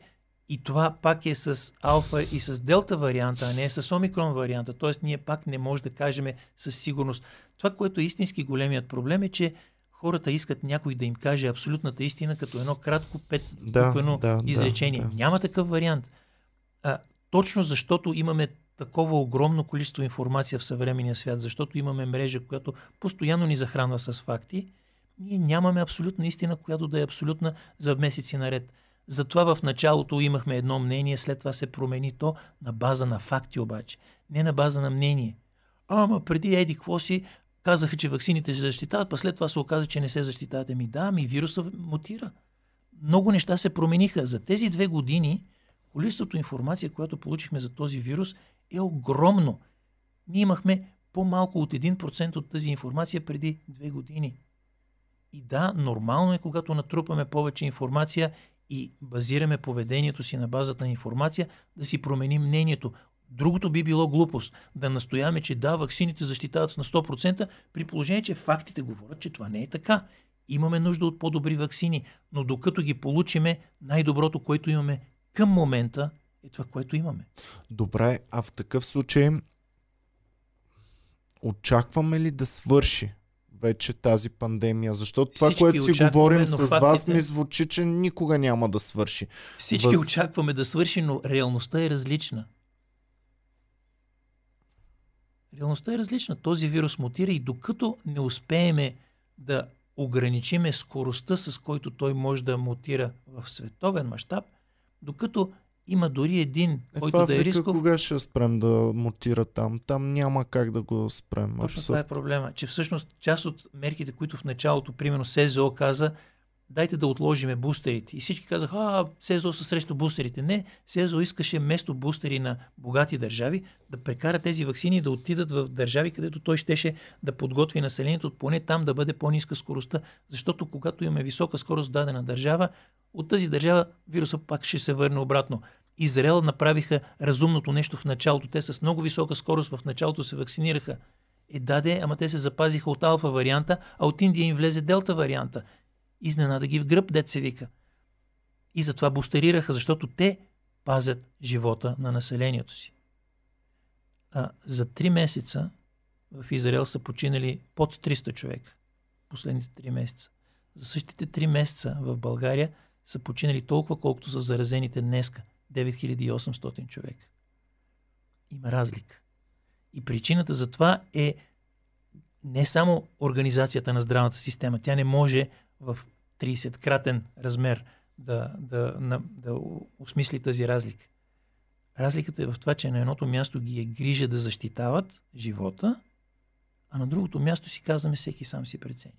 и това пак е с алфа и с делта варианта, а не е с омикрон варианта. Тоест ние пак не може да кажем със сигурност. Това, което е истински големият проблем е, че хората искат някой да им каже абсолютната истина като едно кратко пет, да, като едно да, изречение. Да, да. Няма такъв вариант. А, точно защото имаме такова огромно количество информация в съвременния свят, защото имаме мрежа, която постоянно ни захранва с факти, ние нямаме абсолютна истина, която да е абсолютна за месеци наред. Затова в началото имахме едно мнение, след това се промени то на база на факти обаче, не на база на мнение. Ама преди еди какво си, казаха, че ваксините се защитават, па след това се оказа, че не се защитават. Ами да, ами вирусът мутира. Много неща се промениха. За тези две години количеството информация, която получихме за този вирус, е огромно. Ние имахме по-малко от един процент от тази информация преди две години. И да, нормално е, когато натрупаме повече информация и базираме поведението си на базата на информация, да си променим мнението. Другото би било глупост. Да настояваме, че да, ваксините защитават на сто процента, при положение, че фактите говорят, че това не е така. Имаме нужда от по-добри ваксини, но докато ги получиме, най-доброто, което имаме към момента, е това, което имаме. Добре, а в такъв случай очакваме ли да свърши вече тази пандемия? Защото това, всички което си говорим с фактите... вас, ми звучи, че никога няма да свърши. Всички Въз... очакваме да свърши, но реалността е различна. Реалността е различна. Този вирус мутира и докато не успееме да ограничиме скоростта, с който той може да мутира в световен мащаб, докато има дори един, е, който да е рисков. Кога ще спрем да мутира там? Там няма как да го спрем. Точно абсурд. Това е проблема, че всъщност част от мерките, които в началото, примерно СЗО каза, дайте да отложиме бустерите. И всички казаха, а, СЗО са срещу бустерите. Не, СЗО искаше вместо бустери на богати държави да прекара тези ваксини и да отидат в държави, където той щеше да подготви населението, поне там да бъде по-ниска скоростта. Защото когато имаме висока скорост в дадена държава, от тази държава вируса пак ще се върне обратно. Израел направиха разумното нещо в началото. Те с много висока скорост в началото се вакцинираха. Е, даде, ама те се запазиха от алфа варианта, а от Индия им влезе делта варианта. Изненада ги в гръб, дет се вика. И затова бустерираха, защото те пазят живота на населението си. А за три месеца в Израел са починали под триста човека. Последните три месеца. За същите три месеца в България са починали толкова, колкото са заразените днеска. девет хиляди и осемстотин човека. Има разлика. И причината за това е не само организацията на здравната система. Тя не може в тридесеткратен размер да, да, да, да осмисли тази разлика. Разликата е в това, че на едното място ги е грижа да защитават живота, а на другото място си казваме всеки сам си прецени.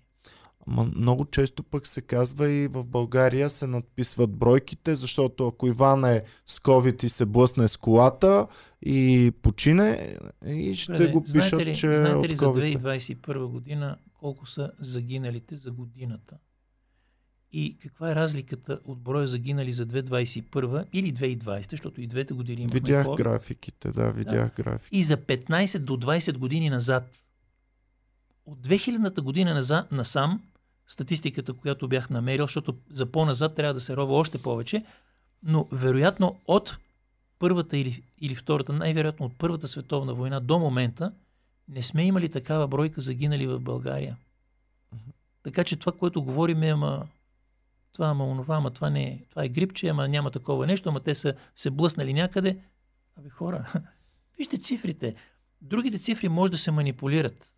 Много често пък се казва и в България се надписват бройките, защото ако Иван е с ковид и се блъсне с колата и почине, и ще Преди, го пишат, ли, че знаете ли за две хиляди двадесет и първа година колко са загиналите за годината? И каква е разликата от броя загинали за две хиляди двадесет и първа или две хиляди и двадесета, защото и двете години имахме. Видях по... графиките, да, видях да. графиките. И за петнадесет до двадесет години назад. От две хилядната година назад, насам, статистиката, която бях намерил, защото за по-назад трябва да се рова още повече, но вероятно от първата или, или втората, най-вероятно от Първата световна война до момента, не сме имали такава бройка загинали в България. Така че това, което говорим е, ама това, ама онова, ама това не е, това е грипче, ама няма такова нещо, ама те са се блъснали някъде. Абе хора, вижте цифрите. Другите цифри може да се манипулират.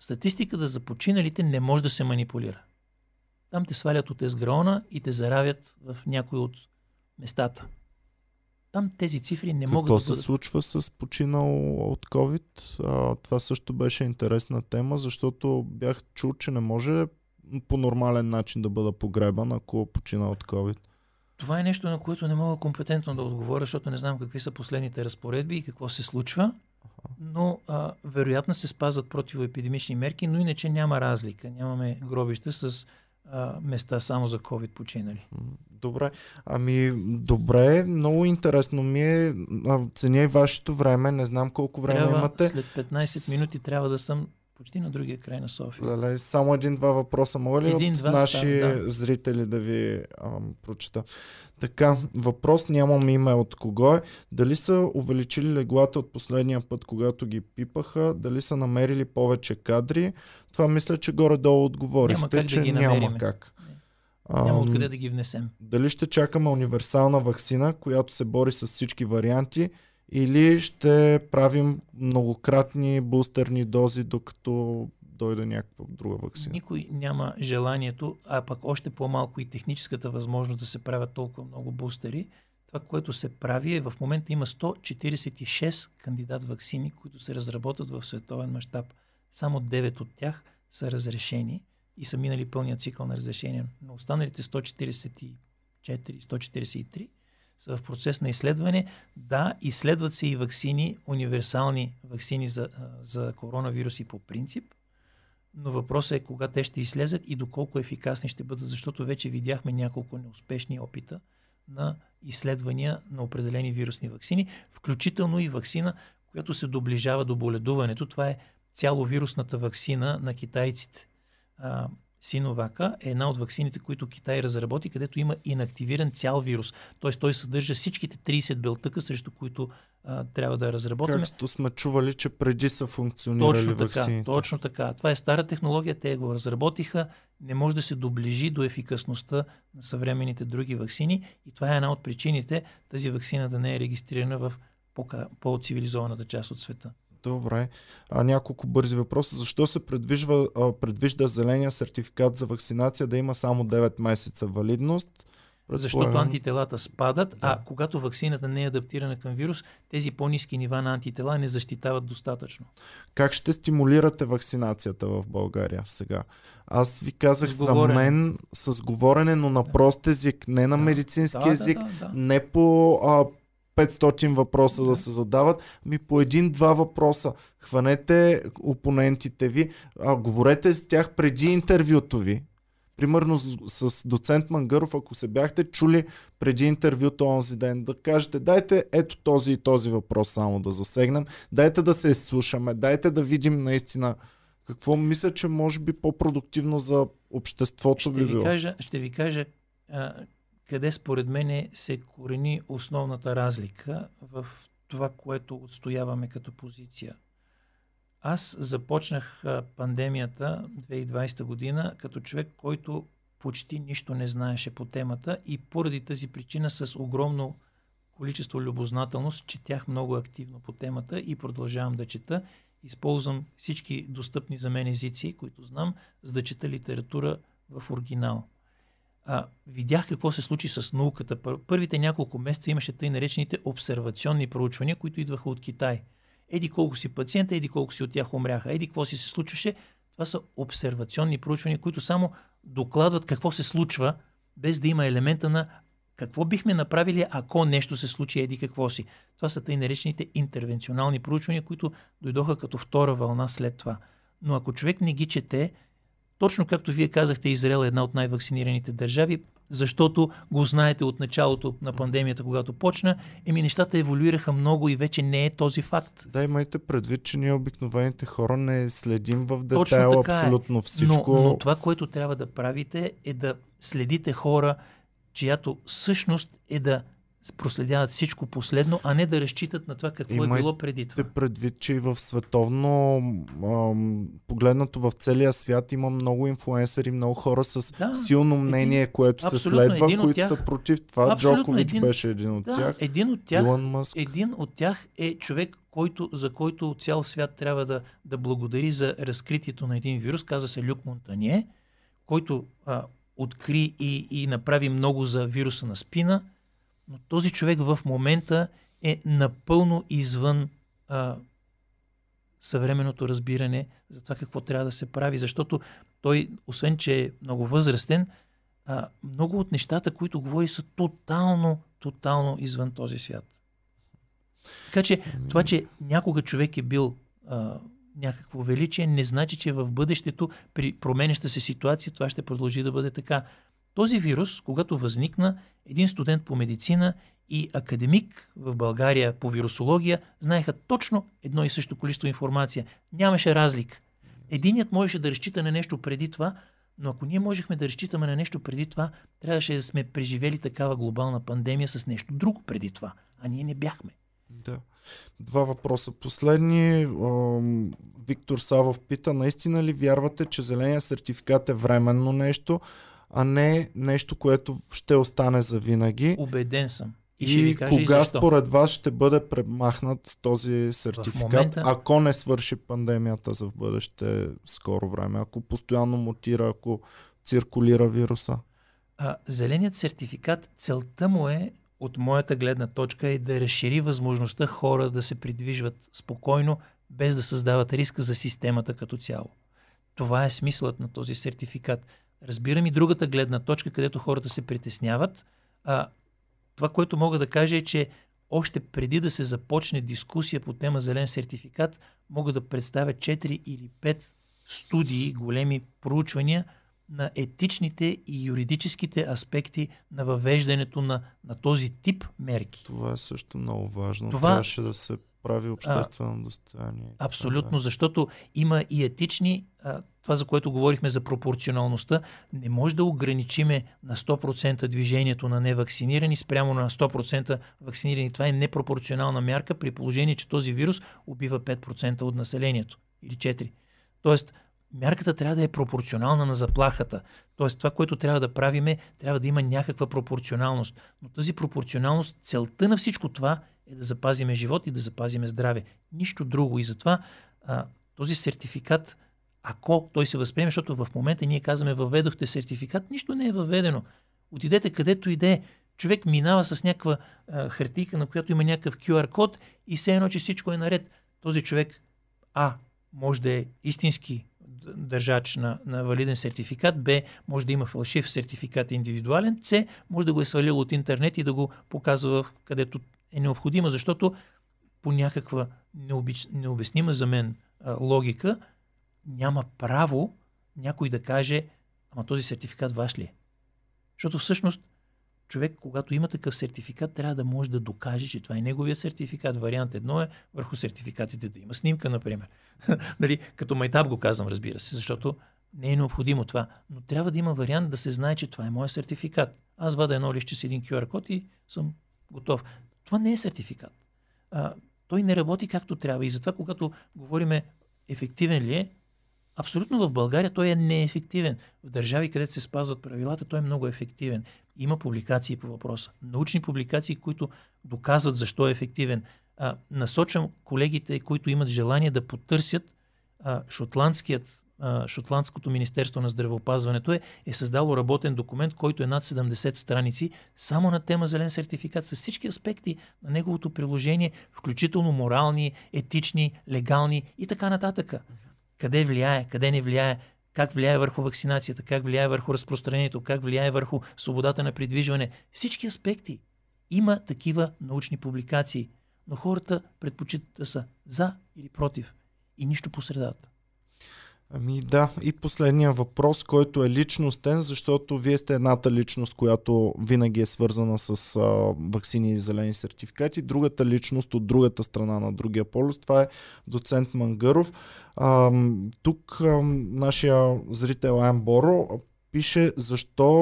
Статистиката за починалите не може да се манипулира. Там те свалят от езграона и те заравят в някои от местата. Там тези цифри не Какво могат да бъдат. Какво се случва с починал от COVID? А, това също беше интересна тема, защото бях чул, че не може по нормален начин да бъда погребан, ако почина от COVID. Това е нещо, на което не мога компетентно да отговоря, защото не знам какви са последните разпоредби и какво се случва, но а, вероятно се спазват противоепидемични мерки, но иначе няма разлика. Нямаме гробища с места само за COVID починали. Добре. Ами, добре, много интересно ми е. Ценя и вашето време, не знам колко време трябва, имате. След петнадесет минути трябва да съм почти на другия край на София. Леле, само един-два въпроса мога ли един, от два, наши стан, да. зрители да ви ам, прочета? Така, въпрос, нямам име от кого е. Дали са увеличили леглата от последния път, когато ги пипаха? Дали са намерили повече кадри? Това мисля, че горе-долу отговорихте, че да ги няма как. Ам, няма откъде да ги внесем. Дали ще чакаме универсална ваксина, която се бори с всички варианти, или ще правим многократни бустерни дози, докато дойде някаква друга ваксина? Никой няма желанието, а пък още по-малко и техническата възможност да се правят толкова много бустери. Това, което се прави е, в момента има сто четиридесет и шест кандидат ваксини, които се разработват в световен мащаб. Само девет от тях са разрешени и са минали пълния цикъл на разрешение. Но останалите сто четиридесет и четири, сто четиридесет и три са в процес на изследване. Да, изследват се и ваксини, универсални ваксини за, за коронавируси по принцип, но въпросът е кога те ще излезат и доколко ефикасни ще бъдат, защото вече видяхме няколко неуспешни опита на изследвания на определени вирусни ваксини, включително и ваксина, която се доближава до боледуването. Това е цяловирусната ваксина на китайците. Синовака е една от ваксините, които Китай разработи, където има инактивиран цял вирус. Т.е. той съдържа всичките тридесет белтъка, срещу които а, трябва да разработим. Както сме чували, че преди са функционирали точно така, ваксините. Точно така. Това е стара технология, те го разработиха. Не може да се доближи до ефикасността на съвременните други ваксини и това е една от причините тази ваксина да не е регистрирана в по-цивилизованата част от света. Добре. А, няколко бързи въпроса. Защо се предвижда, а, предвижда зеления сертификат за вакцинация да има само девет месеца валидност? Защото антителата спадат, да. а когато ваксината не е адаптирана към вирус, тези по-ниски нива на антитела не защитават достатъчно. Как ще стимулирате вакцинацията в България сега? Аз ви казах за мен с говорене, но на да. прост език, не на да. медицински да, език, да, да, да. не по... А, петстотин въпроса да се задават, ми по един-два въпроса. Хванете опонентите ви, а, говорете с тях преди интервюто ви. Примерно с, с доцент Мангаров, ако се бяхте чули преди интервюто онзи ден, да кажете, дайте ето този и този въпрос само да засегнем, дайте да се изслушаме, дайте да видим наистина какво мисля, че може би по-продуктивно за обществото ще би ви било. Кажа, ще ви кажа... А... къде според мен се корени основната разлика в това, което отстояваме като позиция. Аз започнах пандемията две хиляди и двадесета година като човек, който почти нищо не знаеше по темата и поради тази причина с огромно количество любознателност четях много активно по темата и продължавам да чета. Използвам всички достъпни за мен езици, които знам, за да чета литература в оригинал. А, видях какво се случи с науката. Първите няколко месеца имаше тъй наречените обсервационни проучвания, които идваха от Китай. Еди колко си пациента, еди колко си от тях умряха, еди какво си се случваше. Това са обсервационни проучвания, които само докладват какво се случва, без да има елемента на какво бихме направили, ако нещо се случи, еди какво си. Това са тъй наречените интервенционални проучвания, които дойдоха като втора вълна след това. Но ако човек не ги чете, Точно както вие казахте, Израел е една от най-вакцинираните държави, защото го знаете от началото на пандемията, когато почна, еми нещата еволюираха много и вече не е този факт. Да, имайте предвид, че ние обикновените хора не следим в детайл абсолютно е. всичко. Но, но това, което трябва да правите, е да следите хора, чиято същност е да проследяват всичко последно, а не да разчитат на това какво Имайте е било преди това. Имайте предвид, че и в световно ам, погледнато в целия свят има много инфлуенсъри, много хора с да, силно мнение, един, което се следва, които тях, са против това. Джокович един, беше един от да, тях. Един от тях, Илон Мъск. Един от тях е човек, който, за който цял свят трябва да, да благодари за разкритието на един вирус. Казва се Люк Монтанье, който а, откри и, и направи много за вируса на спина. Но този човек в момента е напълно извън а, съвременното разбиране за това какво трябва да се прави, защото той, освен че е много възрастен, а, много от нещата, които говори, са тотално, тотално извън този свят. Така че това, че някога човек е бил а, някакво величие, не значи, че в бъдещето при променеща се ситуация това ще продължи да бъде така. Този вирус, когато възникна, един студент по медицина и академик в България по вирусология знаеха точно едно и също количество информация. Нямаше разлика. Единият можеше да разчита на нещо преди това, но ако ние можехме да разчитаме на нещо преди това, трябваше да сме преживели такава глобална пандемия с нещо друго преди това, а ние не бяхме. Да. Два въпроса. Последни. Виктор Савов пита, наистина ли вярвате, че зеления сертификат е временно нещо, а не нещо, което ще остане завинаги? Убеден съм. И, и ще ви кажа кога и според вас ще бъде премахнат този сертификат, момента, ако не свърши пандемията за в бъдеще скоро време, ако постоянно мутира, ако циркулира вируса? А, зеленият сертификат, целта му е, от моята гледна точка, е да разшири възможността хора да се придвижват спокойно, без да създават риска за системата като цяло. Това е смисълът на този сертификат. Разбирам и другата гледна точка, където хората се притесняват. А, това, което мога да кажа е, че още преди да се започне дискусия по тема зелен сертификат, мога да представя четири или пет студии, големи проучвания на етичните и юридическите аспекти на въвеждането на, на този тип мерки. Това е също много важно. Това... Трябваше да се прави обществено достояние. Абсолютно, защото има и етични, а, това за което говорихме за пропорционалността, не може да ограничиме на сто процента движението на невакцинирани спрямо на сто процента вакцинирани. Това е непропорционална мярка при положение, че този вирус убива пет процента от населението или четири процента. Тоест, мярката трябва да е пропорционална на заплахата. Тоест, това, което трябва да правиме, трябва да има някаква пропорционалност. Но тази пропорционалност, целта на всичко това е да запазиме живот и да запазиме здраве. Нищо друго. И затова а, този сертификат, ако той се възприеме, защото в момента ние казваме, въведохте сертификат, нищо не е въведено. Отидете където и да е. Човек минава с някаква а, хартийка, на която има някакъв кю ар код и все едно, че всичко е наред. Този човек, а, може да е истински държач на, на валиден сертификат, Б, може да има фалшив сертификат индивидуален, С, може да го е свалил от интернет и да го показва където е необходимо, защото по някаква необич... необяснима за мен а, логика няма право някой да каже, ама този сертификат ваш ли е? Защото всъщност човек, когато има такъв сертификат, трябва да може да докаже, че това е неговият сертификат. Вариант едно е върху сертификатите да има снимка, например. Дали, като майтап го казвам, разбира се, защото не е необходимо това. Но трябва да има вариант да се знае, че това е моят сертификат. Аз вада едно лище с един кю ар код и съм готов. Това не е сертификат. А, той не работи както трябва. И затова, когато говориме ефективен ли е, абсолютно в България той е неефективен. В държави, където се спазват правилата, той е много ефективен. Има публикации по въпроса. Научни публикации, които доказват защо е ефективен. А, насочвам колегите, които имат желание да потърсят а, шотландският, а, Шотландското министерство на здравеопазването е, е създало работен документ, който е над седемдесет страници, само на тема зелен сертификат, с всички аспекти на неговото приложение, включително морални, етични, легални и така нататък. Къде влияе, къде не влияе, как влияе върху вакцинацията, как влияе върху разпространението, как влияе върху свободата на придвижване. Всички аспекти. Има такива научни публикации, но хората предпочитат да са за или против и нищо по средата. Ами да, и последния въпрос, който е личностен, защото вие сте едната личност, която винаги е свързана с а, ваксини и зелени сертификати. Другата личност от другата страна на другия полюс, това е доцент Мангаров. А, тук а, нашия зрител А. М. Боро пише: защо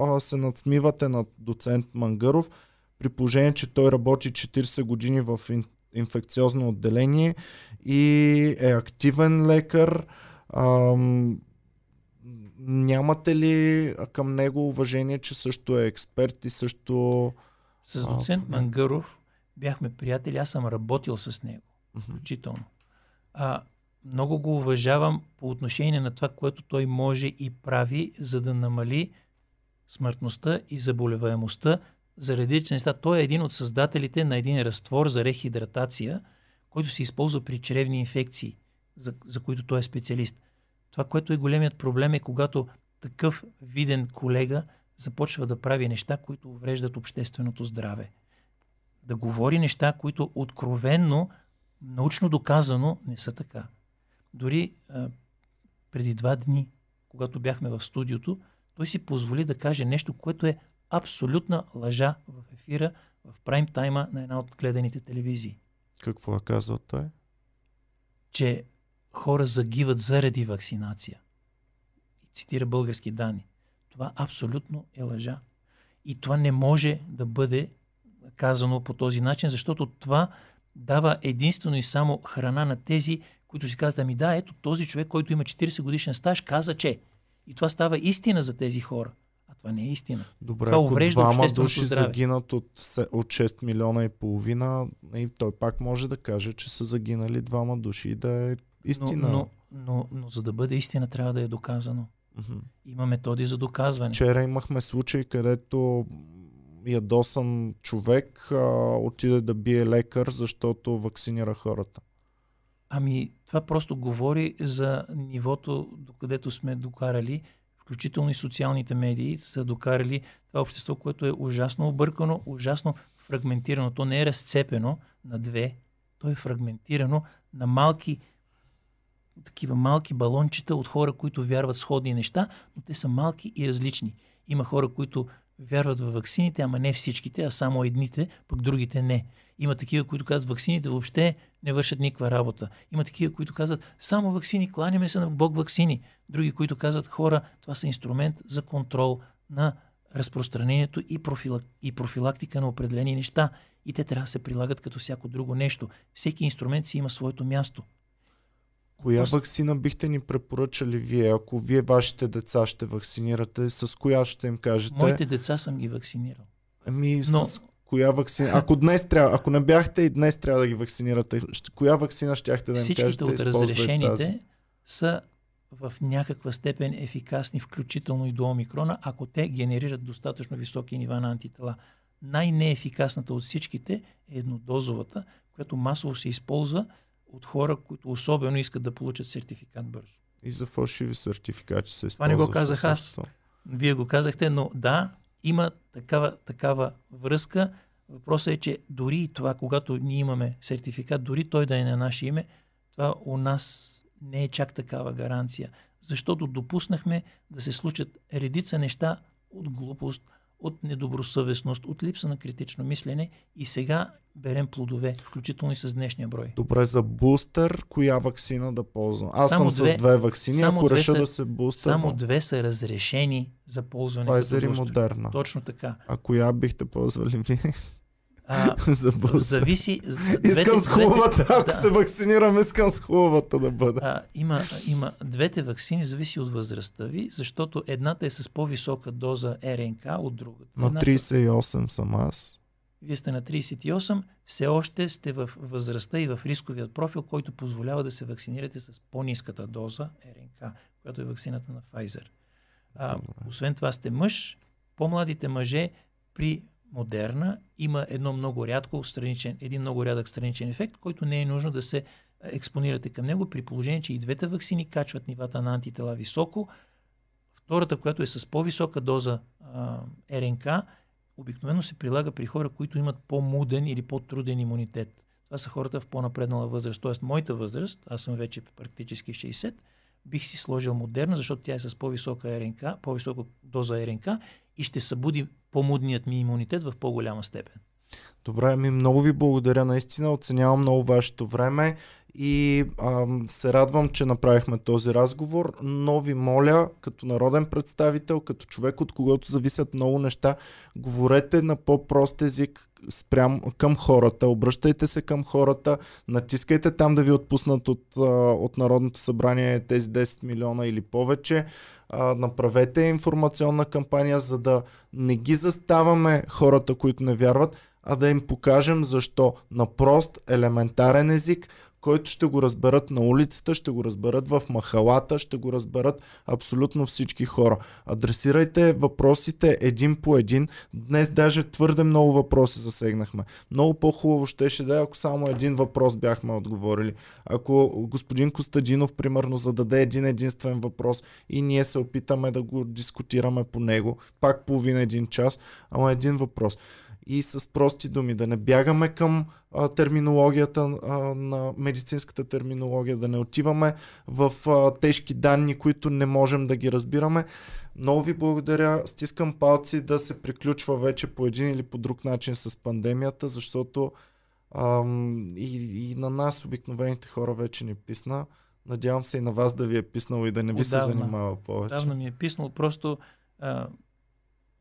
а, се надсмивате над доцент Мангаров, при положение, че той работи четирийсет години в ин, инфекциозно отделение и е активен лекар. Ам, нямате ли към него уважение, че също е експерт и също... С доцент а... Мангаров бяхме приятели, аз съм работил с него, включително. А, много го уважавам по отношение на това, което той може и прави, за да намали смъртността и заболеваемостта за редични неща. Той е един от създателите на един разтвор за рехидратация, който се използва при чревни инфекции, За, за които той е специалист. Това, което е големият проблем, е когато такъв виден колега започва да прави неща, които увреждат общественото здраве. Да говори неща, които откровенно, научно доказано не са така. Дори а, преди два дни, когато бяхме в студиото, той си позволи да каже нещо, което е абсолютна лъжа в ефира, в прайм тайма на една от гледаните телевизии. Какво е казал той? Че хора загиват заради вакцинация. Цитира български данни. Това абсолютно е лъжа. И това не може да бъде казано по този начин, защото това дава единствено и само храна на тези, които си казват: ами да, ето този човек, който има четирийсет годишен стаж, каза, че. И това става истина за тези хора. А това не е истина. Добре, това уврежда общественото души здраве. Загинат от, от шест милиона и половина, и той пак може да каже, че са загинали двама души и да е истина. Но, но, но, но за да бъде истина, трябва да е доказано. Mm-hmm. Има методи за доказване. Вчера имахме случай, където ядосан човек а, отиде да бие лекар, защото вакцинира хората. Ами това просто говори за нивото, докъдето сме докарали, включително и социалните медии са докарали това общество, което е ужасно объркано, ужасно фрагментирано. То не е разцепено на две, то е фрагментирано на малки, такива малки балончета от хора, които вярват сходни неща, но те са малки и различни. Има хора, които вярват във ваксините, ама не всичките, а само едните, пък другите не. Има такива, които казват: ваксините въобще не вършат никаква работа. Има такива, които казват: само ваксини, кланяме се на Бог ваксини. Други, които казват: хора, това са инструмент за контрол на разпространението и, профила... и профилактика на определени неща. И те трябва да се прилагат като всяко друго нещо. Всеки инструмент си има своето място. Коя Просто... ваксина бихте ни препоръчали вие? Ако вие вашите деца ще вакцинирате, с коя ще им кажете? Моите деца съм ги вакцинирал. Ами Но... с коя ваксина? Ако днес трябва, ако не бяхте и днес трябва да ги вакцинирате, коя ваксина щяхте да им кажете? Всичките от разрешените тази? Са в някаква степен ефикасни, включително и до омикрона, ако те генерират достатъчно високи нива на антитела. Най-неефикасната от всичките е еднодозовата, която масово се използва от хора, които особено искат да получат сертификат бързо. И за фалшиви сертификати се използват. Това не го казах аз. Вие го казахте, но да, има такава, такава връзка. Въпросът е, че дори и това, когато ние имаме сертификат, дори той да е на наше име, това у нас не е чак такава гаранция. Защото допуснахме да се случат редица неща от глупост, от недобросъвестност, от липса на критично мислене, и сега берем плодове, включително и с днешния брой. Добре, за бустър, коя ваксина да ползвам? Аз само съм две, с две ваксини, ако реша са, да се бустър... Само две са разрешени за ползване. Pfizer и Moderna. Точно така. А коя бихте ползвали вие? А, за бустър. Зависи... Двете, искам с хубавата, ако да. се вакцинирам, искам с хубавата да бъда. А, има, има двете ваксини, зависи от възрастта ви, защото едната е с по-висока доза РНК от другата. На трийсет и осем съм аз. Вие сте на трийсет и осем, все още сте в възрастта и в рисковият профил, който позволява да се вакцинирате с по-ниската доза РНК, която е ваксината на Pfizer. А, освен това сте мъж, по-младите мъже при Модерна има едно много рядко страничен, един много рядък страничен ефект, който не е нужно да се експонирате към него, при положение, че и двете ваксини качват нивата на антитела високо. Втората, която е с по-висока доза а, РНК, обикновено се прилага при хора, които имат по-муден или по-труден имунитет. Това са хората в по-напреднала възраст. Тоест моята възраст, аз съм вече практически шейсет, бих си сложил Модерна, защото тя е с по-висока РНК, по-висока доза РНК и ще събуди по-мудният ми имунитет в по-голяма степен. Добре, ми много ви благодаря наистина, оценявам много вашето време и а, се радвам, че направихме този разговор, но ви моля, като народен представител, като човек, от когото зависят много неща, говорете на по-прост език спрям към хората, обръщайте се към хората, натискайте там да ви отпуснат от, от Народното събрание тези десет милиона или повече, а, направете информационна кампания, за да не ги заставаме хората, които не вярват, а да им покажем защо на прост, елементарен език, който ще го разберат на улицата, ще го разберат в махалата, ще го разберат абсолютно всички хора. Адресирайте въпросите един по един. Днес даже твърде много въпроси засегнахме. Много по-хубаво щеше да е, ако само един въпрос бяхме отговорили. Ако господин Костадинов, примерно, зададе един единствен въпрос и ние се опитаме да го дискутираме по него, пак половина един час, ама един въпрос. И с прости думи, да не бягаме към а, терминологията, а, на медицинската терминология, да не отиваме в а, тежки данни, които не можем да ги разбираме. Много ви благодаря, стискам палци да се приключва вече по един или по друг начин с пандемията, защото ам, и, и на нас, обикновените хора, вече ни писна. Надявам се и на вас да ви е писнало и да не ви отдавна, се занимава повече. Отдавна ми е писнало, просто а,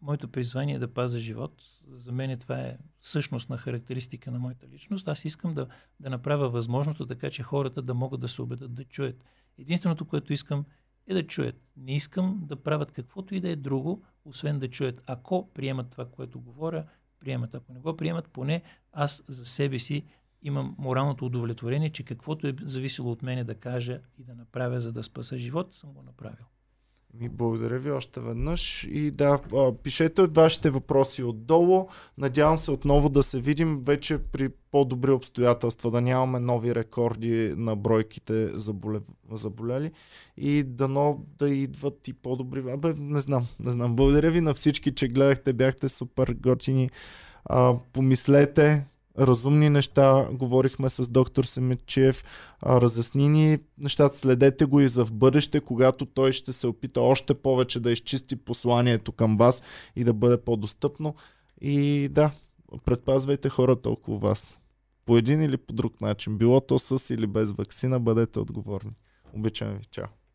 моето призвание е да пазя живот. За мен това е същностна характеристика на моята личност. Аз искам да, да направя възможното, така че хората да могат да се убедят, да чуят. Единственото, което искам, е да чуят. Не искам да правят каквото и да е друго, освен да чуят. Ако приемат това, което говоря, приемат. Ако не го приемат, поне аз за себе си имам моралното удовлетворение, че каквото е зависело от мене да кажа и да направя, за да спаса живот, съм го направил. И благодаря ви още веднъж и да, пишете вашите въпроси отдолу. Надявам се отново да се видим вече при по-добри обстоятелства, да нямаме нови рекорди на бройките заболе... заболяли и дано да идват и по-добри. Абе, не знам, не знам. Благодаря ви на всички, че гледахте, бяхте супер готини. А, помислете разумни неща, говорихме с доктор Симидчиев, разясни ни нещата, следете го и за в бъдеще, когато той ще се опита още повече да изчисти посланието към вас и да бъде по-достъпно. И да, предпазвайте хората около вас. По един или по друг начин, било то с или без ваксина, бъдете отговорни. Обичам ви, чао!